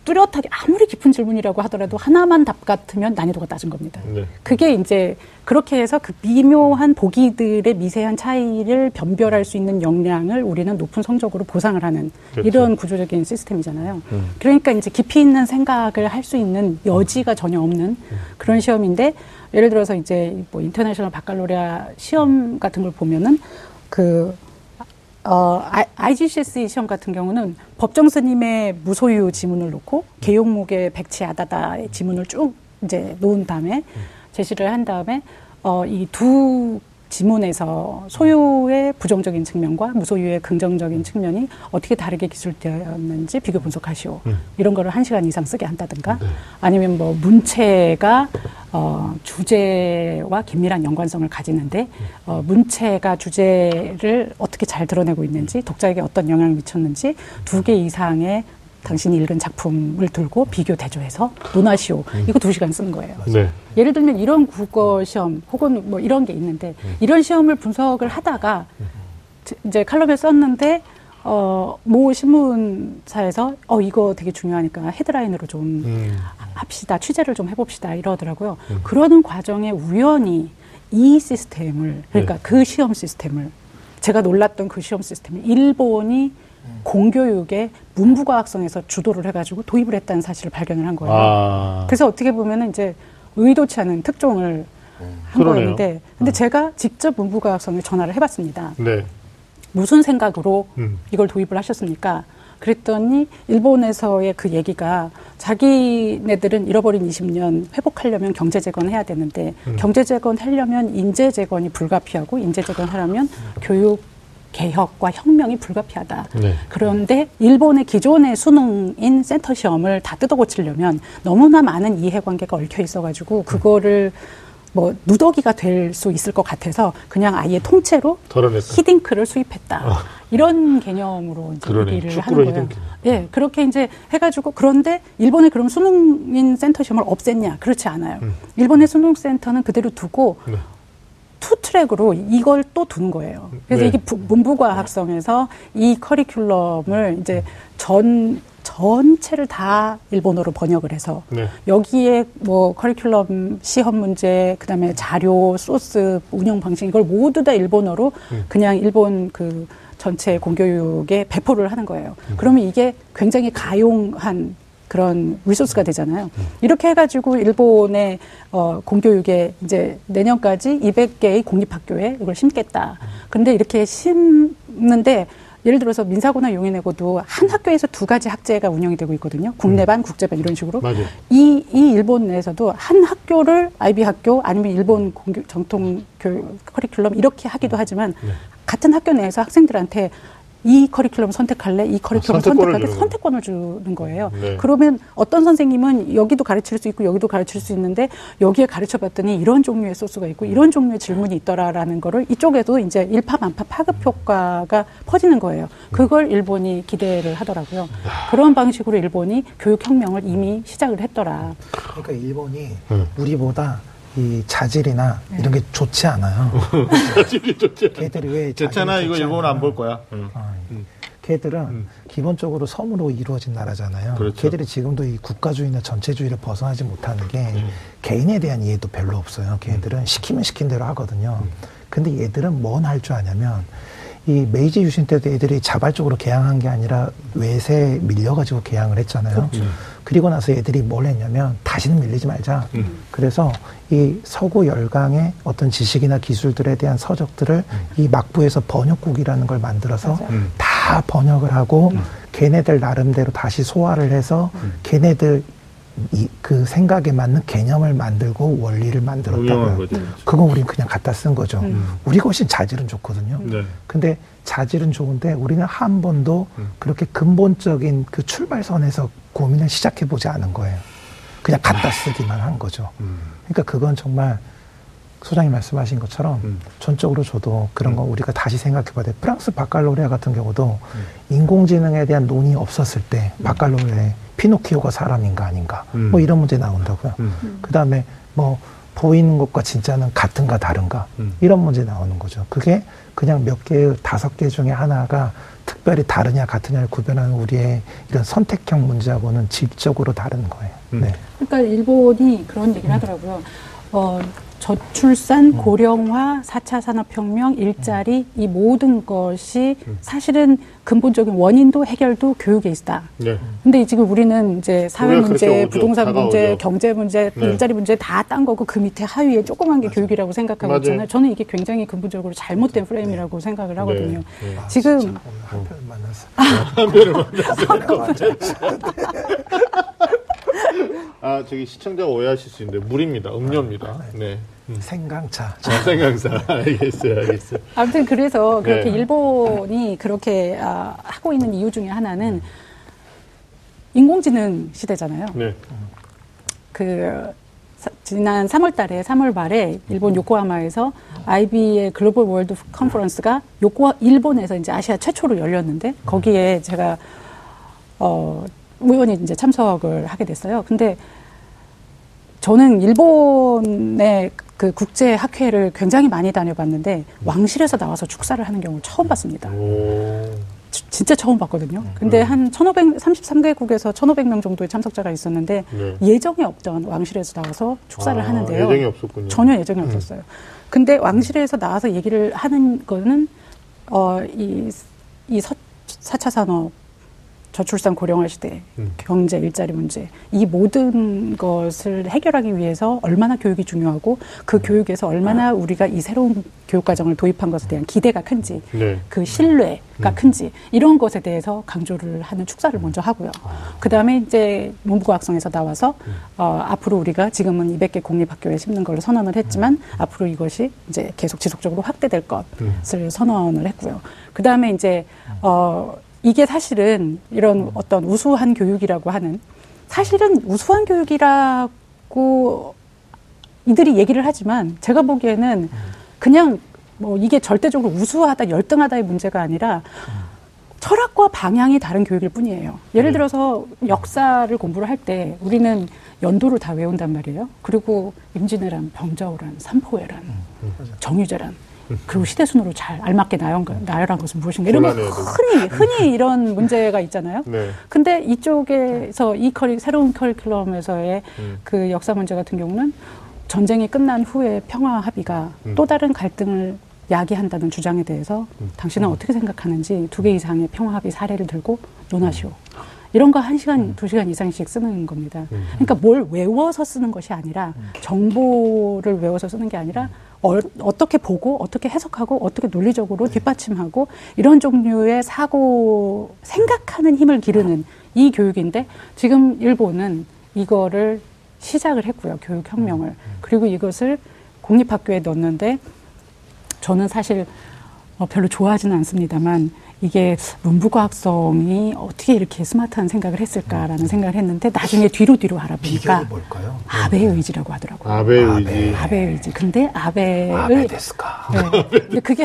뚜렷하게 아무리 깊은 질문이라고 하더라도 하나만 답 같으면 난이도가 낮은 겁니다. 네. 그게 이제 그렇게 해서 그 미묘한 보기들의 미세한 차이를 변별할 수 있는 역량을 우리는 높은 성적으로 보상을 하는 그렇죠. 이런 구조적인 시스템이잖아요. 음. 그러니까 이제 깊이 있는 생각을 할 수 있는 여지가 전혀 없는 음. 그런 시험인데, 예를 들어서 이제 뭐 인터내셔널 바칼로레아 시험 같은 걸 보면은 그 어, 아이지씨에스이 시험 같은 경우는 법정 스님의 무소유 지문을 놓고 개용목의 백치아다다의 지문을 쭉 이제 놓은 다음에 제시를 한 다음에 어, 이 두 지문에서 소유의 부정적인 측면과 무소유의 긍정적인 측면이 어떻게 다르게 기술되었는지 비교 분석하시오. 음. 이런 거를 한 시간 이상 쓰게 한다든가 네. 아니면 뭐 문체가 어, 주제와 긴밀한 연관성을 가지는데 어, 문체가 주제를 어떻게 잘 드러내고 있는지, 독자에게 어떤 영향을 미쳤는지 두 개 이상의 당신이 읽은 작품을 들고 비교 대조해서 논하시오. 음. 이거 두 시간 쓰는 거예요. 네. 예를 들면 이런 국어 시험 혹은 뭐 이런 게 있는데 음. 이런 시험을 분석을 하다가 음. 이제 칼럼에 썼는데 어, 모 신문사에서 어 이거 되게 중요하니까 헤드라인으로 좀 음. 합시다, 취재를 좀 해봅시다 이러더라고요. 음. 그러는 과정에 우연히 이 시스템을, 그러니까 네. 그 시험 시스템을, 제가 놀랐던 그 시험 시스템을 일본이 공교육의 문부과학성에서 주도를 해가지고 도입을 했다는 사실을 발견을 한 거예요. 아. 그래서 어떻게 보면은 이제 의도치 않은 특종을 음. 한 그러네요. 거였는데, 근데 음. 제가 직접 문부과학성에 전화를 해봤습니다. 네. 무슨 생각으로 음. 이걸 도입을 하셨습니까? 그랬더니 일본에서의 그 얘기가, 자기네들은 잃어버린 이십 년 회복하려면 경제재건해야 되는데 음. 경제재건하려면 인재재건이 불가피하고 인재재건하려면 음. 교육 개혁과 혁명이 불가피하다. 네. 그런데 일본의 기존의 수능인 센터 시험을 다 뜯어고치려면 너무나 많은 이해관계가 얽혀 있어가지고 그거를 뭐 누더기가 될 수 있을 것 같아서 그냥 아예 통째로 덜어냈다. 히딩크를 수입했다. 아. 이런 개념으로 이제 얘기를 하는 거예요. 히딩크. 예, 그렇게 이제 해가지고, 그런데 일본의 그럼 수능인 센터 시험을 없앴냐? 그렇지 않아요. 음. 일본의 수능 센터는 그대로 두고. 네. 투 트랙으로 이걸 또 두는 거예요. 그래서 네. 이게 부, 문부과학성에서 이 커리큘럼을 이제 전, 전체를 다 일본어로 번역을 해서 네. 여기에 뭐 커리큘럼 시험 문제, 그 다음에 자료, 소스, 운영 방식 이걸 모두 다 일본어로 음. 그냥 일본 그 전체 공교육에 배포를 하는 거예요. 음. 그러면 이게 굉장히 가용한 그런 리소스가 되잖아요. 이렇게 해가지고 일본의 어, 공교육에 이제 내년까지 이백 개의 공립학교에 이걸 심겠다. 근데 이렇게 심는데, 예를 들어서 민사고나 용인외고도 한 학교에서 두 가지 학제가 운영이 되고 있거든요. 국내반, 음. 국제반 이런 식으로. 맞아요. 이, 이 일본 내에서도 한 학교를 아이비 학교 아니면 일본 공교, 정통 교육, 커리큘럼 이렇게 하기도 하지만 네. 같은 학교 내에서 학생들한테 이 커리큘럼 선택할래? 이 커리큘럼 아, 선택권을 선택할래? 선택권을 주는 거예요. 네. 그러면 어떤 선생님은 여기도 가르칠 수 있고 여기도 가르칠 수 있는데 여기에 가르쳐봤더니 이런 종류의 소스가 있고 이런 종류의 질문이 있더라라는 거를 이쪽에도 이제 일파만파 파급 효과가 퍼지는 거예요. 그걸 일본이 기대를 하더라고요. 그런 방식으로 일본이 교육혁명을 이미 시작을 했더라. 그러니까 일본이 우리보다 이 자질이나 네. 이런 게 좋지 않아요. 자질이 좋지 않아요. 걔들이 왜 괜찮아 이거 일본은 안 볼 거야. 응. 어, 응. 걔들은 응. 기본적으로 섬으로 이루어진 나라잖아요. 그렇죠. 걔들이 지금도 이 국가주의나 전체주의를 벗어나지 못하는 게 응. 개인에 대한 이해도 별로 없어요. 걔들은 응. 시키면 시킨 대로 하거든요. 응. 근데 얘들은 뭔 할 줄 아냐면 이 메이지 유신 때도 애들이 자발적으로 개항한 게 아니라 외세에 밀려가지고 개항을 했잖아요. 그렇죠. 그리고 나서 애들이 뭘 했냐면 다시는 밀리지 말자. 음. 그래서 이 서구 열강의 어떤 지식이나 기술들에 대한 서적들을 음. 이 막부에서 번역국이라는 걸 만들어서 음. 다 번역을 하고 음. 걔네들 나름대로 다시 소화를 해서 음. 걔네들 이, 그 생각에 맞는 개념을 만들고 원리를 만들었다고요. 그거 우린 그냥 갖다 쓴 거죠. 음. 우리가 훨씬 자질은 좋거든요. 네. 근데 자질은 좋은데 우리는 한 번도 음. 그렇게 근본적인 그 출발선에서 고민을 시작해보지 않은 거예요. 그냥 갖다 쓰기만 한 거죠. 음. 그러니까 그건 정말 소장님 말씀하신 것처럼 음. 전적으로 저도 그런 음. 거 우리가 다시 생각해봐야 돼. 프랑스 바칼로레아 같은 경우도 음. 인공지능에 대한 논의 없었을 때 음. 바칼로레 피노키오가 사람인가 아닌가 음. 뭐 이런 문제 나온다고요. 음. 그 다음에 뭐 보이는 것과 진짜는 같은가 다른가 음. 이런 문제 나오는 거죠. 그게 그냥 몇 개의 다섯 개 중에 하나가 특별히 다르냐 같으냐를 구별하는 우리의 이런 선택형 문제하고는 질적으로 다른 거예요. 음. 네. 그러니까 일본이 그런 얘기를 음. 하더라고요. 어, 저출산, 고령화, 사 차 산업혁명, 일자리 이 모든 것이 사실은 근본적인 원인도 해결도 교육에 있다. 네. 근데 지금 우리는 이제 사회 문제, 부동산 문제, 경제 문제, 네. 일자리 문제 다 딴 거고 그 밑에 하위에 조그만 게 맞아. 교육이라고 생각하고 맞아요. 있잖아요. 저는 이게 굉장히 근본적으로 잘못된 프레임이라고 네. 생각을 하거든요. 네. 네. 지금 아, 진짜. 오늘 한 편을 만났어요. 아, 한 편을 만났어요. 아, 저기 시청자가 오해하실 수 있는데, 물입니다. 음료입니다. 네. 생강차. 아, 생강차. 알겠어요, 알겠어요. 아무튼 그래서 그렇게 네. 일본이 그렇게 아, 하고 있는 이유 중에 하나는 인공지능 시대잖아요. 네. 그, 사, 지난 삼월 달에, 삼월 말에 일본 요코하마에서 아이비의 글로벌 월드 컨퍼런스가 요코, 일본에서 이제 아시아 최초로 열렸는데, 거기에 제가, 어, 우연히 이제 참석을 하게 됐어요. 근데 저는 일본의 그 국제 학회를 굉장히 많이 다녀봤는데 왕실에서 나와서 축사를 하는 경우를 처음 봤습니다. 주, 진짜 처음 봤거든요. 근데 한 천오백삼십삼 개국에서 천오백 명 정도의 참석자가 있었는데 네. 예정이 없던 왕실에서 나와서 축사를 아, 하는데요. 예정이 없었군요. 전혀 예정이 음. 없었어요. 근데 왕실에서 나와서 얘기를 하는 거는 어, 이, 이 서, 사 차 산업 저출산 고령화 시대, 음. 경제, 일자리 문제 이 모든 것을 해결하기 위해서 얼마나 교육이 중요하고 그 음. 교육에서 얼마나 음. 우리가 이 새로운 교육과정을 도입한 것에 대한 기대가 큰지 네. 그 신뢰가 음. 큰지 이런 것에 대해서 강조를 하는 축사를 먼저 하고요. 아. 그 다음에 이제 문부과학성에서 나와서 음. 어, 앞으로 우리가 지금은 이백 개 공립학교에 심는 걸로 선언을 했지만 음. 앞으로 이것이 이제 계속 지속적으로 확대될 것을 음. 선언을 했고요. 그 다음에 이제 어, 이게 사실은 이런 어떤 우수한 교육이라고 하는 사실은 우수한 교육이라고 이들이 얘기를 하지만 제가 보기에는 그냥 뭐 이게 절대적으로 우수하다 열등하다의 문제가 아니라 철학과 방향이 다른 교육일 뿐이에요. 예를 들어서 역사를 공부를 할 때 우리는 연도를 다 외운단 말이에요. 그리고 임진왜란, 병자호란, 삼포회란, 정유재란 그리고 시대순으로 잘 알맞게 나열한, 나열한 것은 무엇인가 이런 거 흔히 흔히 이런 문제가 있잖아요. 네. 근데 이쪽에서 이 커리 새로운 커리큘럼에서의 음. 그 역사 문제 같은 경우는 전쟁이 끝난 후에 평화 합의가 음. 또 다른 갈등을 야기한다는 주장에 대해서 음. 당신은 음. 어떻게 생각하는지 두 개 이상의 평화 합의 사례를 들고 논하시오. 이런 거 한 시간, 두 시간 이상씩 쓰는 겁니다. 그러니까 뭘 외워서 쓰는 것이 아니라 정보를 외워서 쓰는 게 아니라 어, 어떻게 보고 어떻게 해석하고 어떻게 논리적으로 뒷받침하고 이런 종류의 사고 생각하는 힘을 기르는 이 교육인데 지금 일본은 이거를 시작을 했고요. 교육혁명을. 그리고 이것을 공립학교에 넣었는데 저는 사실 별로 좋아하지는 않습니다만 이게 문부과학성이 어떻게 이렇게 스마트한 생각을 했을까라는 생각을 했는데 나중에 뒤로 뒤로 알아보니까 뭘까요? 아베의 의지라고 하더라고요. 아베의 아베. 의지. 아베의 의지. 근데 아베의 아베 데스까. 네. 근데 그게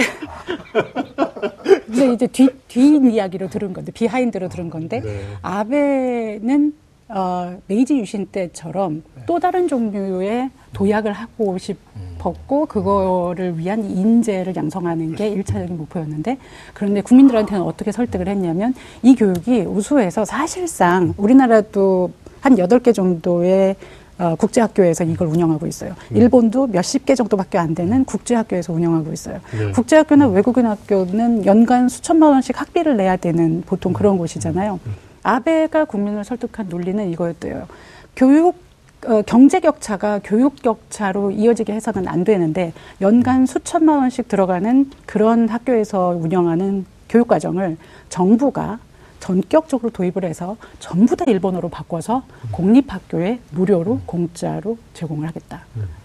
근데 이제 뒤 뒷이야기로 들은 건데 비하인드로 들은 건데 네. 아베는 어, 메이지 유신 때처럼 네. 또 다른 종류의 도약을 하고 싶었고 그거를 위한 인재를 양성하는 게 일차적인 목표였는데 그런데 국민들한테는 어떻게 설득을 했냐면 이 교육이 우수해서 사실상 우리나라도 한 여덟 개 정도의 어, 국제학교에서 이걸 운영하고 있어요. 음. 일본도 몇십 개 정도밖에 안 되는 국제학교에서 운영하고 있어요. 네. 국제학교나 외국인 학교는 연간 수천만 원씩 학비를 내야 되는 보통 그런 곳이잖아요. 음. 아베가 국민을 설득한 논리는 이거였대요. 교육 어, 경제 격차가 교육 격차로 이어지게 해서는 안 되는데 연간 수천만 원씩 들어가는 그런 학교에서 운영하는 교육과정을 정부가 전격적으로 도입을 해서 전부 다 일본어로 바꿔서 공립학교에 무료로 공짜로 제공을 하겠다.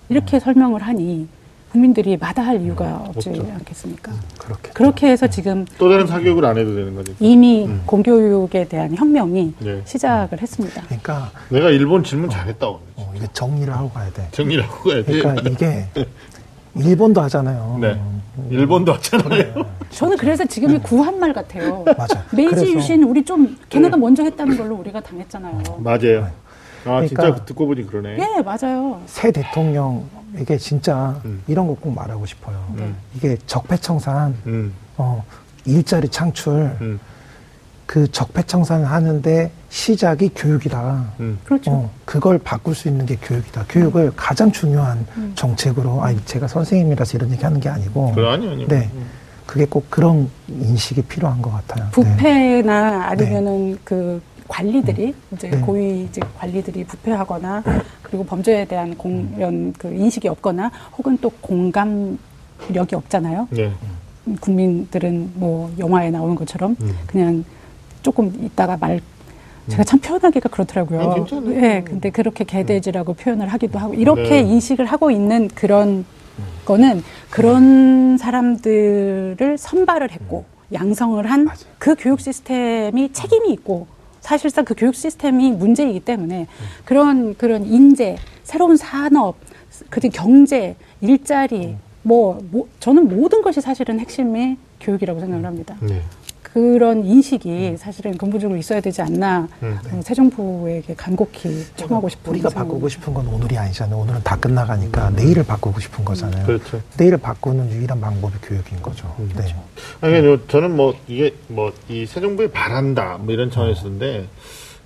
이렇게 설명을 하니 국민들이 마다할 이유가 없지 없죠. 않겠습니까? 그렇겠죠. 그렇게 해서 지금 또 다른 사교육을 안 해도 되는 거죠. 이미 음. 공교육에 대한 혁명이 네. 시작을 했습니다. 그러니까 내가 일본 질문 어, 잘했다고. 어, 이게 정리를 하고 가야 돼. 정리를 하고 가야 돼. 그러니까 이게 일본도 하잖아요. 네. 일본도 하잖아요. 네. 저는 그래서 지금이 네. 구한말 같아요. 맞아. 메이지 그래서... 유신 우리 좀 걔네가 네. 먼저 했다는 걸로 우리가 당했잖아요. 맞아요. 네. 아, 그러니까 진짜 듣고 보니 그러네. 예, 맞아요. 새 대통령에게 진짜 음. 이런 거 꼭 말하고 싶어요. 음. 이게 적폐청산, 음. 어, 일자리 창출, 음. 그 적폐청산을 하는데 시작이 교육이다. 음. 그렇죠. 어, 그걸 바꿀 수 있는 게 교육이다. 교육을 음. 가장 중요한 음. 정책으로, 아니, 제가 선생님이라서 이런 얘기 하는 게 아니고. 그래, 아니요, 아니요. 네. 음. 그게 꼭 그런 인식이 필요한 것 같아요. 부패나 아니면은 네. 그, 관리들이 음. 이제 네. 고위직 관리들이 부패하거나 그리고 범죄에 대한 공, 이런 그 인식이 없거나 혹은 또 공감력이 없잖아요. 네. 국민들은 뭐 영화에 나오는 것처럼 음. 그냥 조금 있다가 말 제가 참 표현하기가 그렇더라고요. 예, 네, 근데 그렇게 개돼지라고 음. 표현을 하기도 하고 이렇게 네. 인식을 하고 있는 그런 거는 그런 사람들을 선발을 했고 양성을 한 그 교육 시스템이 책임이 있고. 사실상 그 교육 시스템이 문제이기 때문에 그런 그런 인재, 새로운 산업, 그리고 경제, 일자리, 뭐, 뭐 저는 모든 것이 사실은 핵심이 교육이라고 생각을 합니다. 네. 그런 인식이 사실은 근본적으로 있어야 되지 않나 네. 어, 새 정부에게 간곡히 청하고 싶은 우리가 생각입니다. 바꾸고 싶은 건 오늘이 아니잖아요. 오늘은 다 끝나가니까 네. 내일을 바꾸고 싶은 거잖아요. 그렇죠. 내일을 바꾸는 유일한 방법이 교육인 거죠. 음, 그렇죠. 네. 아니, 음. 저는 뭐 이게 뭐 이 새 정부에 바란다 뭐 이런 차원에 있었는데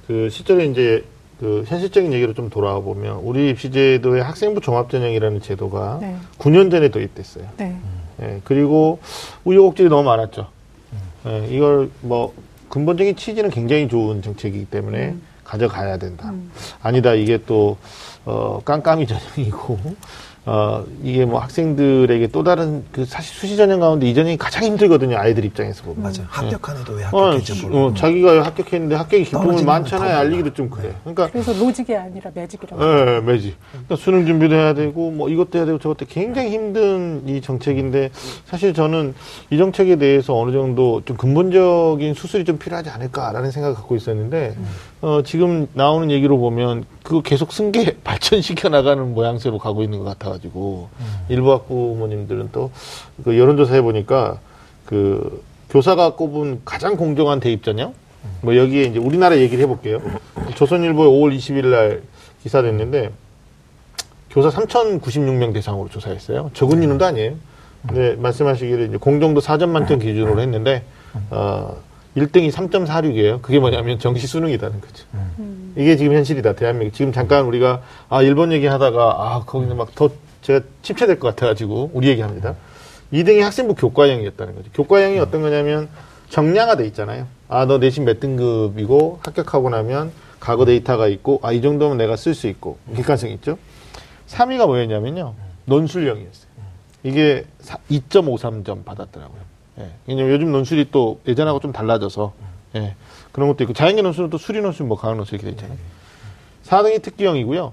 그 실제로 이제 그 현실적인 얘기로 좀 돌아와 보면 우리 입시제도의 학생부 종합전형이라는 제도가 네. 구 년 전에 도입됐어요. 네. 음. 네. 그리고 우여곡절이 너무 많았죠. 예, 이걸 뭐 근본적인 취지는 굉장히 좋은 정책이기 때문에 음. 가져가야 된다. 음. 아니다 이게 또 어, 깜깜이 전형이고 어, 이게 뭐 학생들에게 또 다른 그 사실 수시 전형 가운데 이 전형이 가장 힘들거든요 아이들 입장에서 보면. 맞아. 예. 합격하는데 왜 합격했지 모르고. 어, 어, 자기가 합격했는데 합격이 기쁨을 많잖아요. 알리기도 좀 그래. 그러니까 그래서 로직이 아니라 매직이라고. 예, 예 매직. 그러니까 수능 준비도 해야 되고 뭐 이것도 해야 되고 저것도 굉장히 힘든 이 정책인데 사실 저는 이 정책에 대해서 어느 정도 좀 근본적인 수술이 좀 필요하지 않을까라는 생각을 갖고 있었는데 음. 어, 지금 나오는 얘기로 보면 그거 계속 승계 발전시켜 나가는 모양새로 가고 있는 것 같아. 가지고 음. 일부 학부모님들은 또 그 여론조사 해보니까 그 교사가 꼽은 가장 공정한 대입전형 음. 뭐 여기에 이제 우리나라 얘기를 해볼게요. 조선일보에 오월 이십일 날 기사 됐는데 교사 삼천구십육 명 대상으로 조사했어요. 적은 인원도 아니에요. 근데 말씀하시기를 이제 공정도 사 점 만점 기준으로 했는데 어, 일 등이 삼 점 사육이에요. 그게 뭐냐면 정시 수능이라는 거죠. 음. 이게 지금 현실이다. 대한민국. 지금 잠깐 우리가 아 일본 얘기하다가 아 거기는 막 더 제가 침체될 것 같아가지고 우리 얘기합니다. 이 등이 학생부 교과형이었다는 거죠. 교과형이 음. 어떤 거냐면 정량화돼 있잖아요. 아 너 내신 몇 등급이고 합격하고 나면 과거 데이터가 있고 아 이 정도면 내가 쓸 수 있고 객관성 있죠. 삼 위가 뭐였냐면요. 논술형이었어요. 이게 이 점 오삼 점 받았더라고요. 예. 왜냐면 요즘 논술이 또 예전하고 좀 달라져서, 예. 그런 것도 있고, 자연계 논술은 또 수리 논술, 뭐, 강한 논술 이렇게 돼 있잖아요. 사 등이 특기형이고요.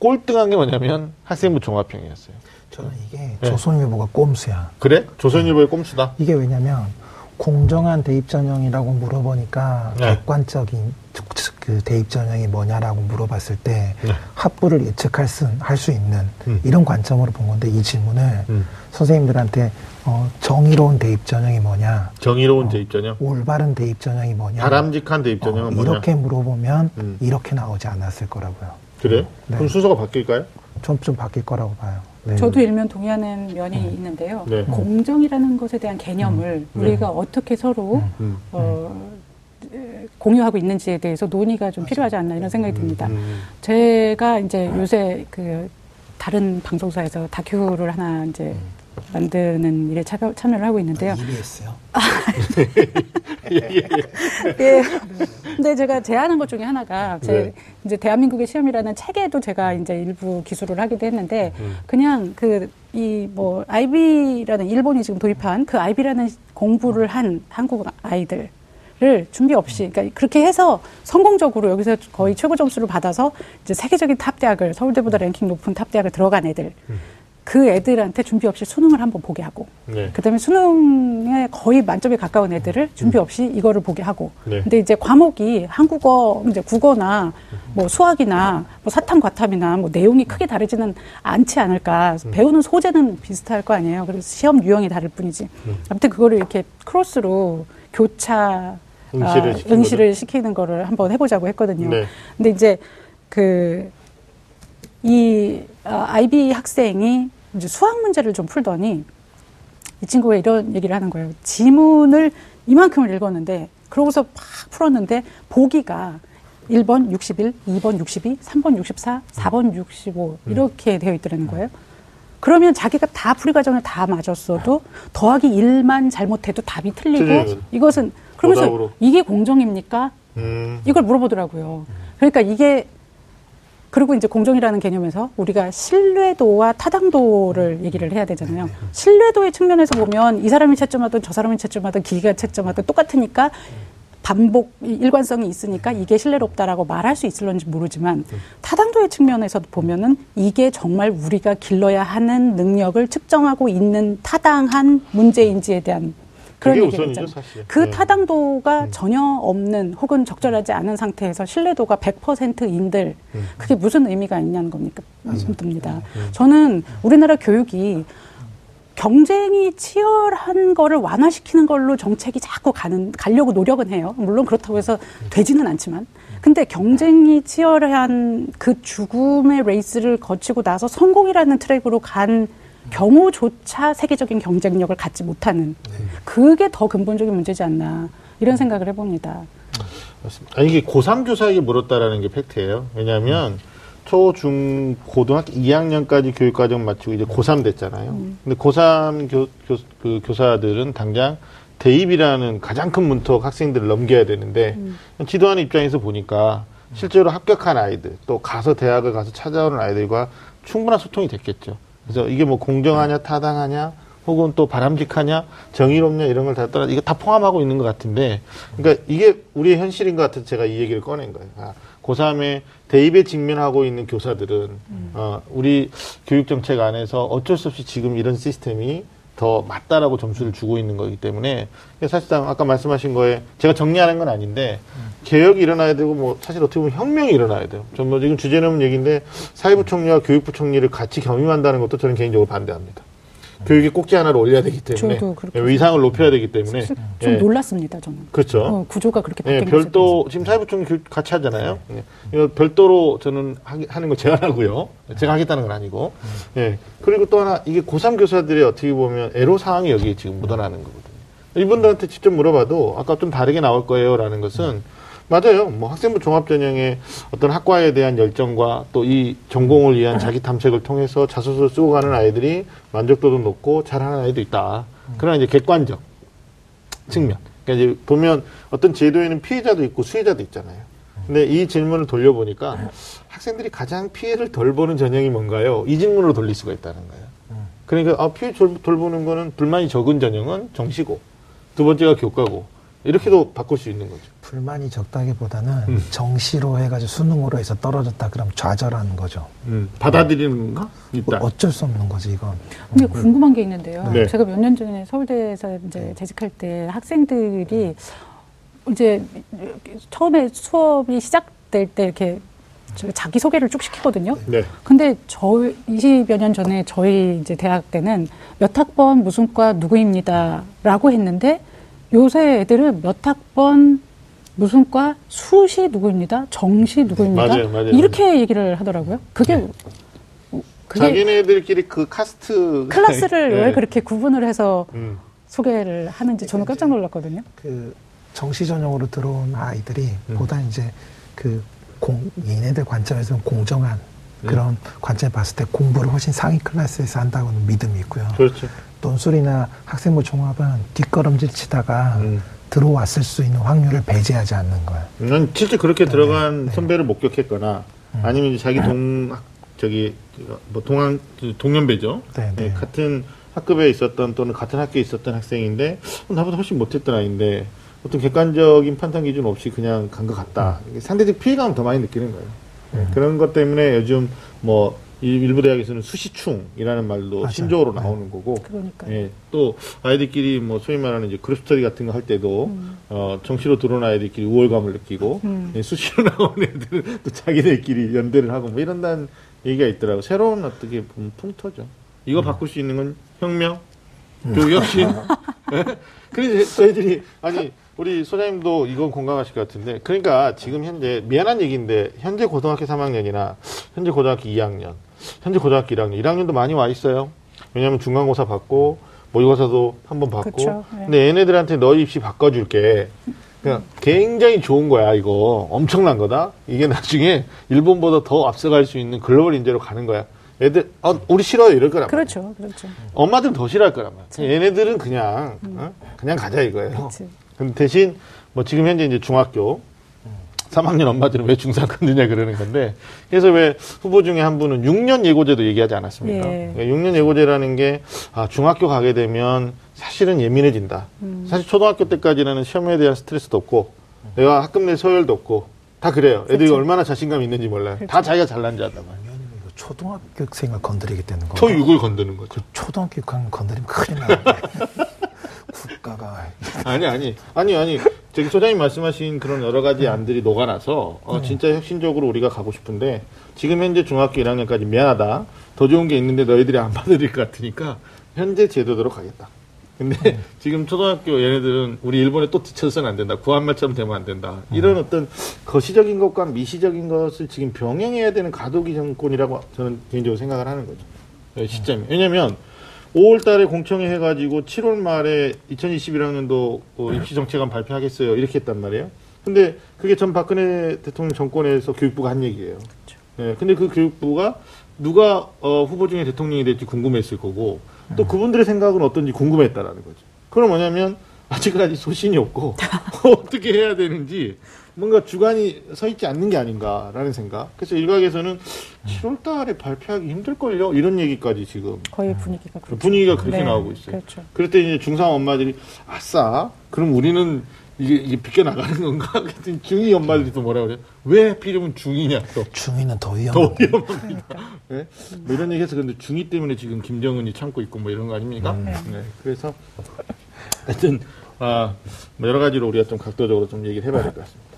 꼴등한 게 뭐냐면 학생부 종합형이었어요. 저는 이게 예. 조선일보가 꼼수야. 그래? 조선일보의 예. 꼼수다? 이게 왜냐면, 공정한 대입전형이라고 물어보니까, 예. 객관적인 그 대입전형이 뭐냐라고 물어봤을 때, 예. 학부를 예측할 수, 할 수 있는 음. 이런 관점으로 본 건데, 이 질문을 음. 선생님들한테 어, 정의로운 대입 전형이 뭐냐? 정의로운 어, 대입 전형? 올바른 대입 전형이 뭐냐? 바람직한 대입 전형은 어, 뭐냐? 이렇게 물어보면 음. 이렇게 나오지 않았을 거라고요. 그래요? 네. 그럼 순서가 바뀔까요? 좀, 좀 바뀔 거라고 봐요. 네. 저도 일면 동의하는 면이 음. 있는데요. 네. 공정이라는 것에 대한 개념을 음. 우리가 음. 어떻게 서로 음. 어, 음. 공유하고 있는지에 대해서 논의가 좀 필요하지 않나 이런 생각이 듭니다. 음. 제가 이제 요새 그 다른 방송사에서 다큐를 하나 이제 만드는 일에 차, 참여를 하고 있는데요. 아, 이미 했어요? 아, 예. 예. 근데 제가 제안한 것 중에 하나가 제 네. 이제 대한민국의 시험이라는 책에도 제가 이제 일부 기술을 하기도 했는데 음. 그냥 그 이 뭐 아이비라는 일본이 지금 도입한 그 아이비라는 공부를 한 한국 아이들. 를 준비 없이, 그러니까 그렇게 해서 성공적으로 여기서 거의 최고 점수를 받아서 이제 세계적인 탑 대학을, 서울대보다 랭킹 높은 탑 대학을 들어간 애들, 음. 그 애들한테 준비 없이 수능을 한번 보게 하고, 네. 그 다음에 수능에 거의 만점에 가까운 애들을 준비 없이 이거를 보게 하고, 네. 근데 이제 과목이 한국어, 이제 국어나 뭐 수학이나 뭐 사탐, 과탐이나 뭐 내용이 크게 다르지는 않지 않을까, 음. 배우는 소재는 비슷할 거 아니에요. 그래서 시험 유형이 다를 뿐이지. 음. 아무튼 그거를 이렇게 크로스로 교차, 응시를, 아, 응시를 시키는 거를 한번 해보자고 했거든요. 네. 근데 이제 그, 이 아, 아이비 학생이 이제 수학 문제를 좀 풀더니 이 친구가 이런 얘기를 하는 거예요. 지문을 이만큼을 읽었는데, 그러고서 막 풀었는데, 보기가 일 번 육십일, 이 번 육십이, 삼 번 육십사, 사 번 육십오, 이렇게 음. 되어 있더라는 거예요. 그러면 자기가 다 풀이 과정을 다 맞았어도 더하기 일만 잘못해도 답이 틀리고 틀리면. 이것은 그러면서 오답으로. 이게 공정입니까? 음. 이걸 물어보더라고요. 그러니까 이게 그리고 이제 공정이라는 개념에서 우리가 신뢰도와 타당도를 얘기를 해야 되잖아요. 신뢰도의 측면에서 보면 이 사람이 채점하든 저 사람이 채점하든 기계가 채점하든 똑같으니까 반복 일관성이 있으니까 이게 신뢰롭다라고 말할 수 있을런지 모르지만 타당도의 측면에서 보면은 이게 정말 우리가 길러야 하는 능력을 측정하고 있는 타당한 문제인지에 대한 그런 얘기가 있잖아요. 그 네. 타당도가 음. 전혀 없는 혹은 적절하지 않은 상태에서 신뢰도가 백 퍼센트인들 음. 그게 무슨 의미가 있냐는 겁니까? 듭니다. 음. 저는 우리나라 교육이 경쟁이 치열한 거를 완화시키는 걸로 정책이 자꾸 가는, 가려고 노력은 해요. 물론 그렇다고 해서 되지는 않지만. 근데 경쟁이 치열한 그 죽음의 레이스를 거치고 나서 성공이라는 트랙으로 간 경우조차 세계적인 경쟁력을 갖지 못하는 그게 더 근본적인 문제지 않나 이런 생각을 해봅니다. 맞습니다. 아니, 이게 고삼 교사에게 물었다라는 게 팩트예요. 왜냐하면 초, 중, 고등학교 이 학년까지 교육과정 마치고 이제 고삼 됐잖아요. 음. 근데 고삼 교, 교, 그 교사들은 당장 대입이라는 가장 큰 문턱 학생들을 넘겨야 되는데, 음. 지도하는 입장에서 보니까 실제로 합격한 아이들, 또 가서 대학을 가서 찾아오는 아이들과 충분한 소통이 됐겠죠. 그래서 이게 뭐 공정하냐, 타당하냐, 혹은 또 바람직하냐, 정의롭냐, 이런 걸 다 따라, 이거 다 포함하고 있는 것 같은데, 그러니까 이게 우리의 현실인 것 같아서 제가 이 얘기를 꺼낸 거예요. 아, 고삼에 대입에 직면하고 있는 교사들은 음. 어, 우리 교육정책 안에서 어쩔 수 없이 지금 이런 시스템이 더 맞다라고 점수를 주고 있는 거기 때문에 사실상 아까 말씀하신 거에 제가 정리하는 건 아닌데 음. 개혁이 일어나야 되고 뭐 사실 어떻게 보면 혁명이 일어나야 돼요. 전 뭐 지금 주제 넘은 얘기인데 사회부 총리와 교육부 총리를 같이 겸임한다는 것도 저는 개인적으로 반대합니다. 교육의 꼭지 하나를 올려야 되기 때문에 위상을 높여야 되기 때문에 좀 예. 놀랐습니다 저는. 그렇죠. 어, 구조가 그렇게 바뀌는 예, 별도 지금 사회부총리 같이 하잖아요. 네. 예. 이거 별도로 저는 하, 하는 걸 제안하고요. 제가 하겠다는 건 아니고. 네. 예. 그리고 또 하나 이게 고삼 교사들이 어떻게 보면 애로 사항이 여기 지금 묻어나는 거거든요. 이분들한테 직접 물어봐도 아까 좀 다르게 나올 거예요라는 것은 맞아요. 뭐 학생부 종합전형의 어떤 학과에 대한 열정과 또 이 전공을 위한 자기 탐색을 통해서 자소서를 쓰고 가는 아이들이 만족도도 높고 잘하는 아이도 있다. 그러나 이제 객관적 측면. 그러니까 이제 보면 어떤 제도에는 피해자도 있고 수혜자도 있잖아요. 근데 이 질문을 돌려보니까 학생들이 가장 피해를 덜 보는 전형이 뭔가요? 이 질문으로 돌릴 수가 있다는 거예요. 그러니까 아, 피해 덜 보는 거는 불만이 적은 전형은 정시고 두 번째가 교과고 이렇게도 바꿀 수 있는 거죠. 불만이 적다기보다는 음. 정시로 해가지고 수능으로 해서 떨어졌다 그럼 좌절하는 거죠. 음. 받아들이는 건가? 있다. 어쩔 수 없는 거지 이건. 근데 궁금한 게 있는데요. 네. 제가 몇 년 전에 서울대에서 이제 재직할 때 학생들이 이제 처음에 수업이 시작될 때 이렇게 자기 소개를 쭉 시키거든요. 네. 근데 저 이십여 년 전에 저희 이제 대학 때는 몇 학번 무슨 과 누구입니다라고 했는데. 요새 애들은 몇 학번 무슨 과 수시 누구입니다, 정시 누구입니다, 맞아요, 맞아요, 이렇게 맞아요. 얘기를 하더라고요. 그게, 네. 그게 자기네들끼리 그 카스트 클래스를 네. 왜 그렇게 구분을 해서 음. 소개를 하는지 저는 깜짝 놀랐거든요. 그 정시 전형으로 들어온 아이들이 음. 보다 이제 그 공, 얘네들 관점에서는 공정한 음. 그런 관점에 봤을 때 공부를 훨씬 상위 클래스에서 한다고는 믿음이 있고요. 그렇죠. 논술이나 학생부 종합은 뒷걸음질 치다가 음. 들어왔을 수 있는 확률을 배제하지 않는 거예요. 난 실제 그렇게 때문에, 들어간 네. 선배를 목격했거나 음. 아니면 자기 동 저기 뭐 동안 동년배죠. 네, 같은 학급에 있었던 또는 같은 학교에 있었던 학생인데 나보다 훨씬 못했던 아이인데 어떤 객관적인 판단 기준 없이 그냥 간 것 같다. 음. 상대적 피해감을 더 많이 느끼는 거예요. 음. 그런 것 때문에 요즘 뭐 일부 대학에서는 수시충이라는 말도 맞아요. 신조어로 네. 나오는 거고, 그러니까요. 예, 또 아이들끼리 뭐 소위 말하는 이제 그룹스터디 같은 거 할 때도 음. 어, 정시로 들어온 아이들끼리 우월감을 느끼고 음. 예, 수시로 나온 애들은 또 자기들끼리 연대를 하고 뭐 이런다는 얘기가 있더라고. 새로운 어떻게 보면 풍토죠. 이거 음. 바꿀 수 있는 건 혁명, 음. 교육혁신. 예? 그래서 저희들이 아니. 우리 소장님도 이건 공감하실 것 같은데, 그러니까 지금 현재, 미안한 얘기인데, 현재 고등학교 삼 학년이나, 현재 고등학교 이 학년, 현재 고등학교 일 학년, 일 학년도 많이 와 있어요. 왜냐면 중간고사 받고, 모의고사도 한번 받고. 그쵸, 네. 근데 얘네들한테 너희 입시 바꿔줄게. 그냥 음. 굉장히 좋은 거야, 이거. 엄청난 거다. 이게 나중에 일본보다 더 앞서갈 수 있는 글로벌 인재로 가는 거야. 애들, 어, 우리 싫어요. 이럴 거란 말이야. 그렇죠, 그렇죠. 엄마들은 더 싫어할 거란 말이야. 그치. 얘네들은 그냥, 음. 어? 그냥 가자, 이거예요. 그치. 근데 대신, 뭐, 지금 현재 이제 중학교, 삼 학년 엄마들은 왜 중삼 끊느냐 그러는 건데, 그래서 왜 후보 중에 한 분은 육 년 예고제도 얘기하지 않았습니까? 예. 육 년 예고제라는 게, 아, 중학교 가게 되면 사실은 예민해진다. 음. 사실 초등학교 때까지는 시험에 대한 스트레스도 없고, 내가 학급 내 서열도 없고, 다 그래요. 애들이 그렇죠. 얼마나 자신감 있는지 몰라요. 그렇죠. 다 자기가 잘난 줄 안다고. 초등학교생을 건드리게 되는 거죠. 초육을 건드는 거죠. 초등학교 육학년 건드리면 큰일 나는데. 국가가 아니 아니 아니 아니 저기 소장님 말씀하신 그런 여러 가지 안들이 녹아나서 어, 네. 진짜 혁신적으로 우리가 가고 싶은데 지금 현재 중학교 일 학년까지 미안하다 더 좋은 게 있는데 너희들이 안 받아들일 것 같으니까 현재 제도대로 가겠다. 근데 네. 지금 초등학교 얘네들은 우리 일본에 또 뒤쳐서는 안 된다. 구한말처럼 되면 안 된다. 이런 네. 어떤 거시적인 것과 미시적인 것을 지금 병행해야 되는 과도기 정권이라고 저는 개인적으로 생각을 하는 거죠. 시점이 네. 왜냐면 오월 달에 공청회 해가지고 칠월 말에 이천이십일 학년도 입시정책안 발표하겠어요. 이렇게 했단 말이에요. 근데 그게 전 박근혜 대통령 정권에서 교육부가 한 얘기예요. 그렇죠. 네, 근데 그 교육부가 누가 어, 후보 중에 대통령이 될지 궁금했을 거고 또 그분들의 생각은 어떤지 궁금했다라는 거죠. 그럼 뭐냐면 아직까지 소신이 없고 어떻게 해야 되는지 뭔가 주관이 서 있지 않는 게 아닌가라는 생각. 그래서 일각에서는 칠월 달에 발표하기 힘들걸요? 이런 얘기까지 지금. 거의 분위기가 그렇죠. 분위기가 그렇게 네, 나오고 있어요. 그렇죠. 그럴 때 이제 중삼 엄마들이, 아싸, 그럼 우리는 이게, 이게 비껴나가는 건가? 그랬더니 중이 엄마들이 또 뭐라 그래요? 왜 하필이면 중이냐? 또. 중이는 더 위험합니다. 더 위험합니다. 그러니까. 네? 뭐 이런 얘기 해서 근데 중이 때문에 지금 김정은이 참고 있고 뭐 이런 거 아닙니까? 음. 네. 그래서 하여튼, 아, 뭐 여러 가지로 우리가 좀 각도적으로 좀 얘기를 해봐야 될 것 같습니다.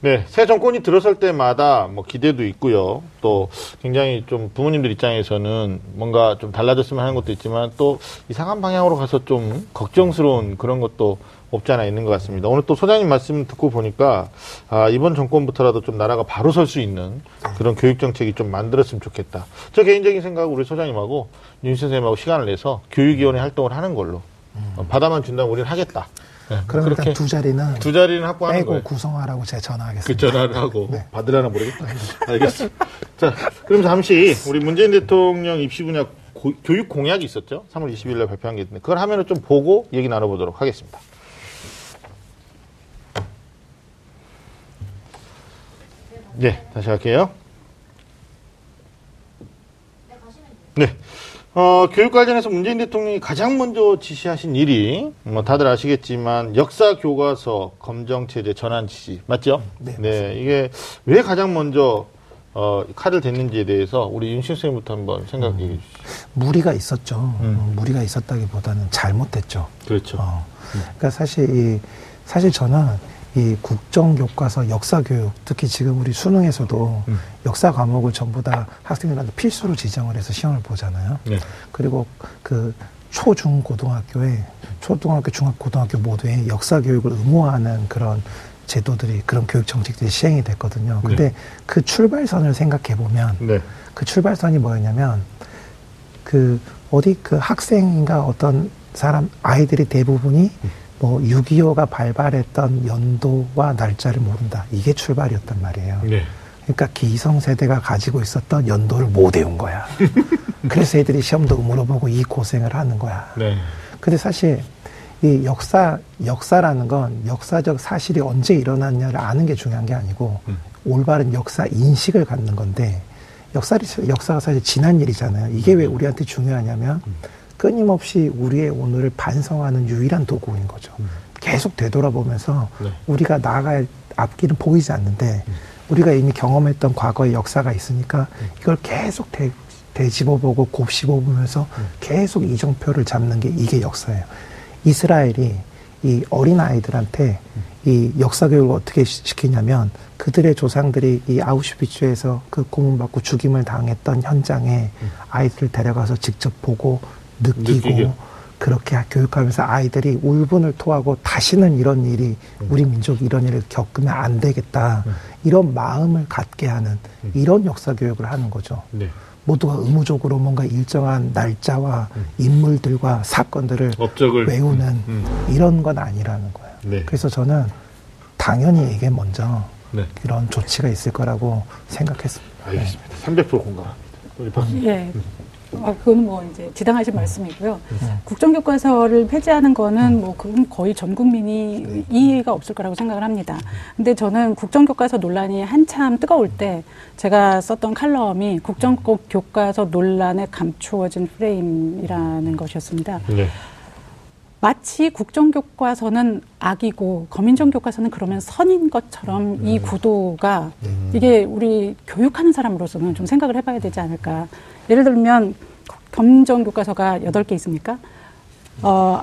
네, 새 정권이 들어설 때마다 뭐 기대도 있고요. 또 굉장히 좀 부모님들 입장에서는 뭔가 좀 달라졌으면 하는 것도 있지만 또 이상한 방향으로 가서 좀 걱정스러운 그런 것도 없지 않아 있는 것 같습니다. 오늘 또 소장님 말씀 듣고 보니까 아, 이번 정권부터라도 좀 나라가 바로 설 수 있는 그런 교육정책이 좀 만들었으면 좋겠다. 저 개인적인 생각은 우리 소장님하고 윤 선생님하고 시간을 내서 교육위원회 활동을 하는 걸로 음. 받아만 준다면 우리는 하겠다. 네, 그러면 일단 두 자리는 두 자리는 확보하는 거예요. 구성하라고 제가 전화하겠습니다. 그 전화를 하고 네. 받으려나 모르겠다. 알겠습니다. 자, 그럼 잠시 우리 문재인 대통령 입시 분야 고, 교육 공약이 있었죠. 삼월 이십일날 발표한 게 있는데 그걸 화면을 좀 보고 얘기 나눠보도록 하겠습니다. 네, 다시 할게요. 네. 어, 교육 관련해서 문재인 대통령이 가장 먼저 지시하신 일이, 뭐, 다들 아시겠지만, 역사 교과서 검정체제 전환 지시. 맞죠? 네. 네. 이게 왜 가장 먼저, 어, 칼을 댔는지에 대해서 우리 윤신 선생님부터 한번 생각해 음, 주시죠. 무리가 있었죠. 음. 무리가 있었다기 보다는 잘못됐죠. 그렇죠. 어, 그러니까 사실 이, 사실 저는 이 국정교과서 역사교육, 특히 지금 우리 수능에서도 음. 역사 과목을 전부 다 학생들한테 필수로 지정을 해서 시험을 보잖아요. 네. 그리고 그 초, 중, 고등학교에, 초등학교, 중학교, 고등학교 모두에 역사교육을 의무화하는 그런 제도들이, 그런 교육정책들이 시행이 됐거든요. 근데 네. 그 출발선을 생각해보면, 네. 그 출발선이 뭐였냐면, 그, 어디 그 학생인가 어떤 사람, 아이들이 대부분이 음. 뭐 육이오가 발발했던 연도와 날짜를 모른다. 이게 출발이었단 말이에요. 네. 그러니까 기성세대가 가지고 있었던 연도를 못 외운 거야. 그래서 애들이 시험도 물어보고 이 고생을 하는 거야. 네. 근데 사실 이 역사, 역사라는 건 역사적 사실이 언제 일어났냐를 아는 게 중요한 게 아니고 음. 올바른 역사 인식을 갖는 건데 역사, 역사가 사실 지난 일이잖아요. 이게 음. 왜 우리한테 중요하냐면 음. 끊임없이 우리의 오늘을 반성하는 유일한 도구인 거죠. 음. 계속 되돌아보면서 네. 우리가 나아갈 앞길은 보이지 않는데 음. 우리가 이미 경험했던 과거의 역사가 있으니까 음. 이걸 계속 되, 되짚어보고 곱씹어보면서 음. 계속 이정표를 잡는 게 이게 역사예요. 이스라엘이 이 어린아이들한테 음. 이 역사교육을 어떻게 시키냐면 그들의 조상들이 이 아우슈비츠에서 그 고문받고 죽임을 당했던 현장에 음. 아이들을 데려가서 직접 보고 느끼고 느끼게. 그렇게 교육하면서 아이들이 울분을 토하고 다시는 이런 일이 우리 민족이 이런 일을 겪으면 안 되겠다 이런 마음을 갖게 하는 이런 역사 교육을 하는 거죠. 네. 모두가 의무적으로 뭔가 일정한 날짜와 인물들과 사건들을 업적을. 외우는 음, 음. 이런 건 아니라는 거예요. 네. 그래서 저는 당연히 이게 먼저 네. 이런 조치가 있을 거라고 생각했습니다. 알겠습니다. 네. 삼백 퍼센트 공감합니다. 우리 박사님. 네. 아, 그건 뭐 이제 지당하신 말씀이고요. 음. 국정교과서를 폐지하는 거는 뭐 그건 거의 전 국민이 네. 이의가 없을 거라고 생각을 합니다. 근데 저는 국정교과서 논란이 한참 뜨거울 때 제가 썼던 칼럼이 국정교과서 논란에 감추어진 프레임이라는 것이었습니다. 네. 마치 국정교과서는 악이고 검인정교과서는 그러면 선인 것처럼 이 구도가 이게 우리 교육하는 사람으로서는 좀 생각을 해봐야 되지 않을까. 예를 들면 검정교과서가 여덟 개 있습니까? 어,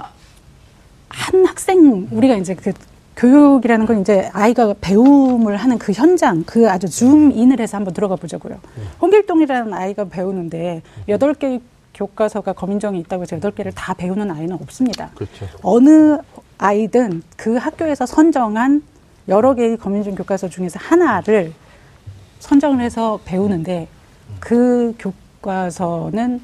한 학생 우리가 이제 그 교육이라는 건 이제 아이가 배움을 하는 그 현장, 그 아주 줌인을 해서 한번 들어가 보자고요. 홍길동이라는 아이가 배우는데 여덟 개의 교과서가 검인정이 있다고 해서 여덟 개를 다 배우는 아이는 없습니다. 그렇죠. 어느 아이든 그 학교에서 선정한 여러 개의 검인정 교과서 중에서 하나를 선정을 해서 배우는데 그 교과서는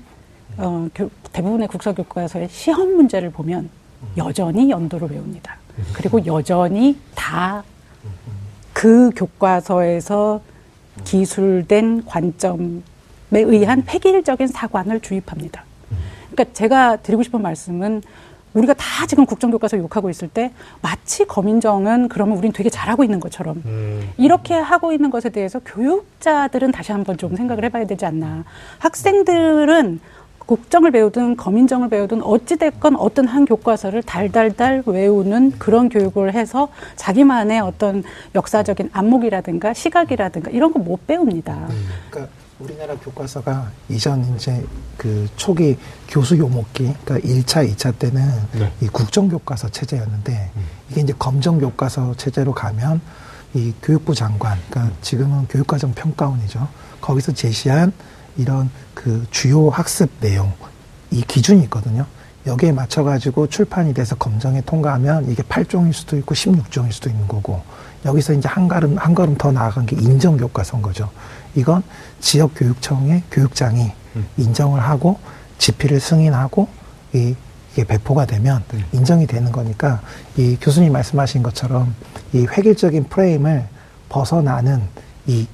어, 교, 대부분의 국사교과서의 시험 문제를 보면 여전히 연도를 외웁니다. 그리고 여전히 다 그 교과서에서 기술된 관점 에 의한 획일적인 사관을 주입합니다. 그러니까 제가 드리고 싶은 말씀은 우리가 다 지금 국정교과서 욕하고 있을 때 마치 검인정은 그러면 우린 되게 잘하고 있는 것처럼 음. 이렇게 하고 있는 것에 대해서 교육자들은 다시 한번 좀 생각을 해봐야 되지 않나. 학생들은 국정을 배우든 검인정을 배우든 어찌됐건 어떤 한 교과서를 달달달 외우는 그런 교육을 해서 자기만의 어떤 역사적인 안목이라든가 시각이라든가 이런 거 못 배웁니다. 음. 그러니까 우리나라 교과서가 이전 이제 그 초기 교수 요목기, 그러니까 일 차, 이 차 때는 네. 이 국정교과서 체제였는데 음. 이게 이제 검정교과서 체제로 가면 이 교육부 장관, 그러니까 지금은 교육과정 평가원이죠. 거기서 제시한 이런 그 주요 학습 내용, 이 기준이 있거든요. 여기에 맞춰가지고 출판이 돼서 검정에 통과하면 이게 팔 종일 수도 있고 십육 종일 수도 있는 거고 여기서 이제 한 걸음, 한 걸음 더 나아간 게 인정교과서인 거죠. 이건 지역교육청의 교육장이 음. 인정을 하고 지필을 승인하고 이, 이게 배포가 되면 음. 인정이 되는 거니까 이 교수님 말씀하신 것처럼 이 획일적인 프레임을 벗어나는 이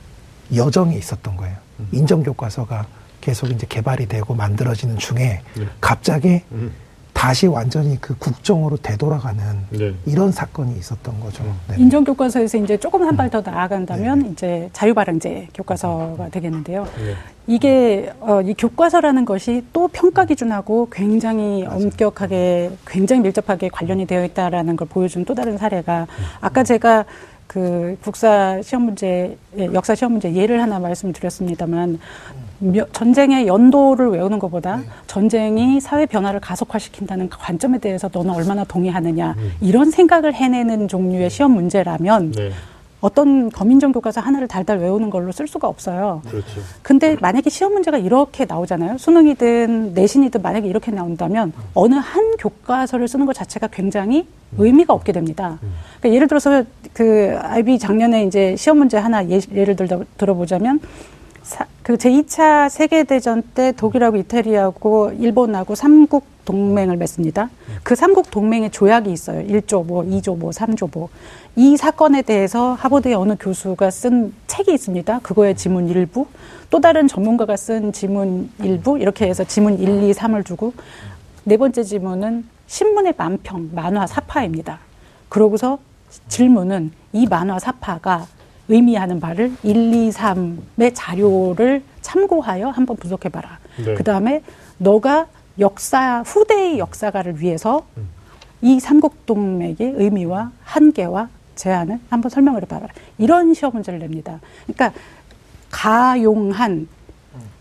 여정이 있었던 거예요. 음. 인정교과서가 계속 이제 개발이 되고 만들어지는 중에 네. 갑자기 음. 다시 완전히 그 국정으로 되돌아가는 네. 이런 사건이 있었던 거죠. 네. 인정 교과서에서 이제 조금 한 발 더 나아간다면 네. 이제 자유발행제 교과서가 되겠는데요. 네. 이게 어, 이 교과서라는 것이 또 평가 기준하고 굉장히 맞아요. 엄격하게, 굉장히 밀접하게 관련이 되어 있다라는 걸 보여준 또 다른 사례가 아까 제가 그 국사 시험 문제, 역사 시험 문제 예를 하나 말씀드렸습니다만. 전쟁의 연도를 외우는 것보다 전쟁이 사회 변화를 가속화시킨다는 관점에 대해서 너는 얼마나 동의하느냐 이런 생각을 해내는 종류의 시험 문제라면 네. 어떤 검인정 교과서 하나를 달달 외우는 걸로 쓸 수가 없어요. 그렇죠. 근데 만약에 시험 문제가 이렇게 나오잖아요. 수능이든 내신이든 만약에 이렇게 나온다면 어느 한 교과서를 쓰는 것 자체가 굉장히 의미가 없게 됩니다. 그러니까 예를 들어서 그 아이비 작년에 이제 시험 문제 하나 예를 들어 들어보자면 그 제이 차 세계대전 때 독일하고 이태리하고 일본하고 삼국 동맹을 맺습니다. 그 삼국 동맹의 조약이 있어요. 일 조보, 이 조보, 삼 조보. 이 사건에 대해서 하버드의 어느 교수가 쓴 책이 있습니다. 그거의 지문 일부, 또 다른 전문가가 쓴 지문 일부, 이렇게 해서 지문 일, 이, 삼을 주고, 네 번째 지문은 신문의 만평, 만화, 사파입니다. 그러고서 질문은 이 만화, 사파가 의미하는 바를 일, 이, 삼의 자료를 참고하여 한번 분석해봐라. 네. 그 다음에 너가 역사, 후대의 역사가를 위해서 음. 이 삼국동맥의 의미와 한계와 제한을 한번 설명을 해봐라. 이런 시험 문제를 냅니다. 그러니까 가용한,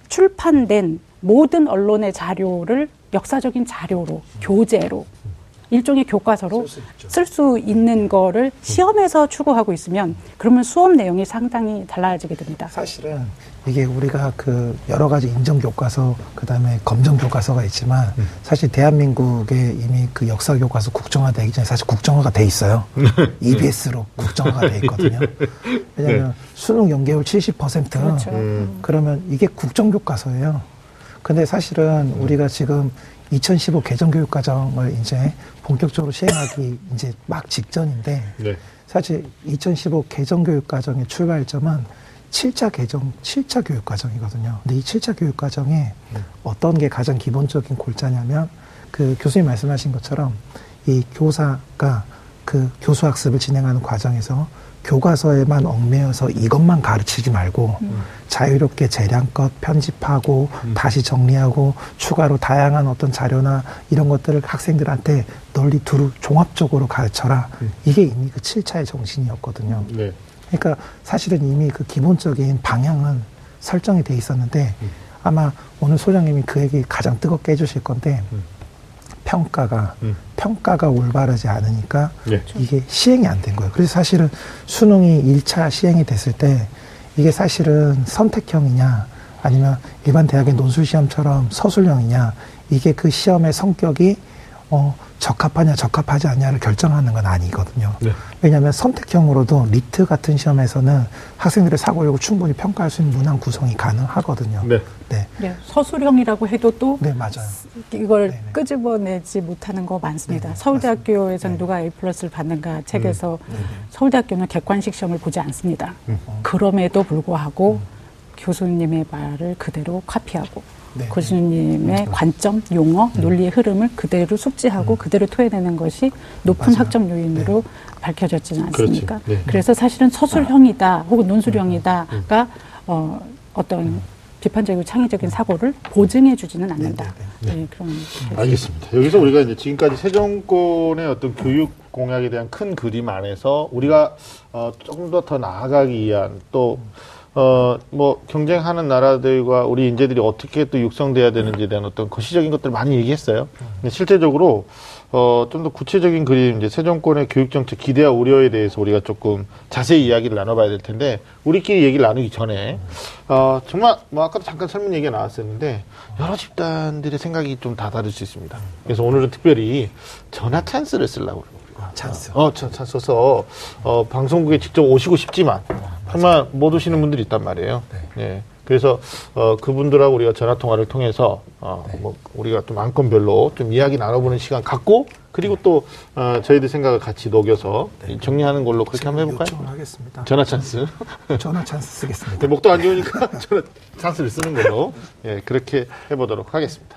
출판된 모든 언론의 자료를 역사적인 자료로, 음. 교재로, 일종의 교과서로 쓸 수 있는 거를 시험에서 추구하고 있으면 그러면 수업 내용이 상당히 달라지게 됩니다. 사실은 이게 우리가 그 여러 가지 인정 교과서, 그다음에 검정 교과서가 있지만 음. 사실 대한민국에 이미 그 역사 교과서 국정화되기 전에 사실 국정화가 돼 있어요. 이비에스로 국정화가 돼 있거든요. 왜냐하면 네. 수능 연계율 칠십 퍼센트. 그렇죠. 음. 그러면 이게 국정 교과서예요. 근데 사실은 음. 우리가 지금 이천십오 개정교육과정을 이제 본격적으로 시행하기 이제 막 직전인데, 네. 사실 이천십오 개정교육과정의 출발점은 칠 차 개정, 칠 차 교육과정이거든요. 근데 이 칠 차 교육과정에 음. 어떤 게 가장 기본적인 골자냐면, 그 교수님 말씀하신 것처럼 이 교사가 그 교수학습을 진행하는 과정에서 교과서에만 얽매여서 이것만 가르치지 말고 음. 자유롭게 재량껏 편집하고 음. 다시 정리하고 추가로 다양한 어떤 자료나 이런 것들을 학생들한테 널리 두루 종합적으로 가르쳐라. 음. 이게 이미 그 칠 차의 정신이었거든요. 네. 그러니까 사실은 이미 그 기본적인 방향은 설정이 돼 있었는데 음. 아마 오늘 소장님이 그 얘기 가장 뜨겁게 해주실 건데 음. 평가가 음. 평가가 올바르지 않으니까 예. 이게 시행이 안 된 거예요. 그래서 사실은 수능이 일 차 시행이 됐을 때 이게 사실은 선택형이냐 아니면 일반 대학의 논술시험처럼 서술형이냐, 이게 그 시험의 성격이 어, 적합하냐 적합하지 않냐를 결정하는 건 아니거든요. 네. 왜냐하면 선택형으로도 리트 같은 시험에서는 학생들의 사고력을 충분히 평가할 수 있는 문항 구성이 가능하거든요. 네. 네. 네. 서술형이라고 해도 또 네, 맞아요. 이걸 네네. 끄집어내지 못하는 거 많습니다. 네네. 서울대학교에서는 네네. 누가 에이 플러스를 받는가 책에서 네네. 서울대학교는 객관식 시험을 보지 않습니다. 네네. 그럼에도 불구하고 네네. 교수님의 말을 그대로 카피하고 네. 교수님의 네. 관점, 용어, 네. 논리의 흐름을 그대로 숙지하고 네. 그대로 토해내는 것이 높은 맞아요. 학점 요인으로 네. 밝혀졌지는 않습니까? 네. 그래서 사실은 서술형이다 혹은 논술형이다가 네. 어, 어떤 네. 비판적이고 창의적인 사고를 보증해 주지는 않는다. 네. 네. 네. 네. 그런 알겠습니다. 여기서 우리가 이제 지금까지 새 정권의 어떤 교육 공약에 대한 큰 그림 안에서 우리가 어, 조금 더 더 나아가기 위한 또 어, 뭐, 경쟁하는 나라들과 우리 인재들이 어떻게 또 육성돼야 되는지에 대한 어떤 거시적인 것들을 많이 얘기했어요. 근데 실제적으로, 어, 좀 더 구체적인 그림, 이제 새 정권의 교육정책 기대와 우려에 대해서 우리가 조금 자세히 이야기를 나눠봐야 될 텐데, 우리끼리 얘기를 나누기 전에, 어, 정말, 뭐, 아까도 잠깐 설문 얘기가 나왔었는데, 여러 집단들의 생각이 좀 다 다를 수 있습니다. 그래서 오늘은 특별히 전화 찬스를 쓰려고 합니다. 찬스. 어, 찬스 써서, 어, 방송국에 직접 오시고 싶지만, 정말 못 오시는 분들이 있단 말이에요. 네. 예. 그래서, 어, 그분들하고 우리가 전화통화를 통해서, 어, 네. 뭐, 우리가 좀 안건별로 좀 이야기 나눠보는 시간 갖고, 그리고 네. 또, 어, 저희들 생각을 같이 녹여서 네. 정리하는 걸로 그렇게 한번 해볼까요? 요청을 하겠습니다. 전화 찬스. 전화 찬스 쓰겠습니다. 네, 목도 안 좋으니까 전화 찬스를 쓰는 걸로. 예, 그렇게 해보도록 하겠습니다.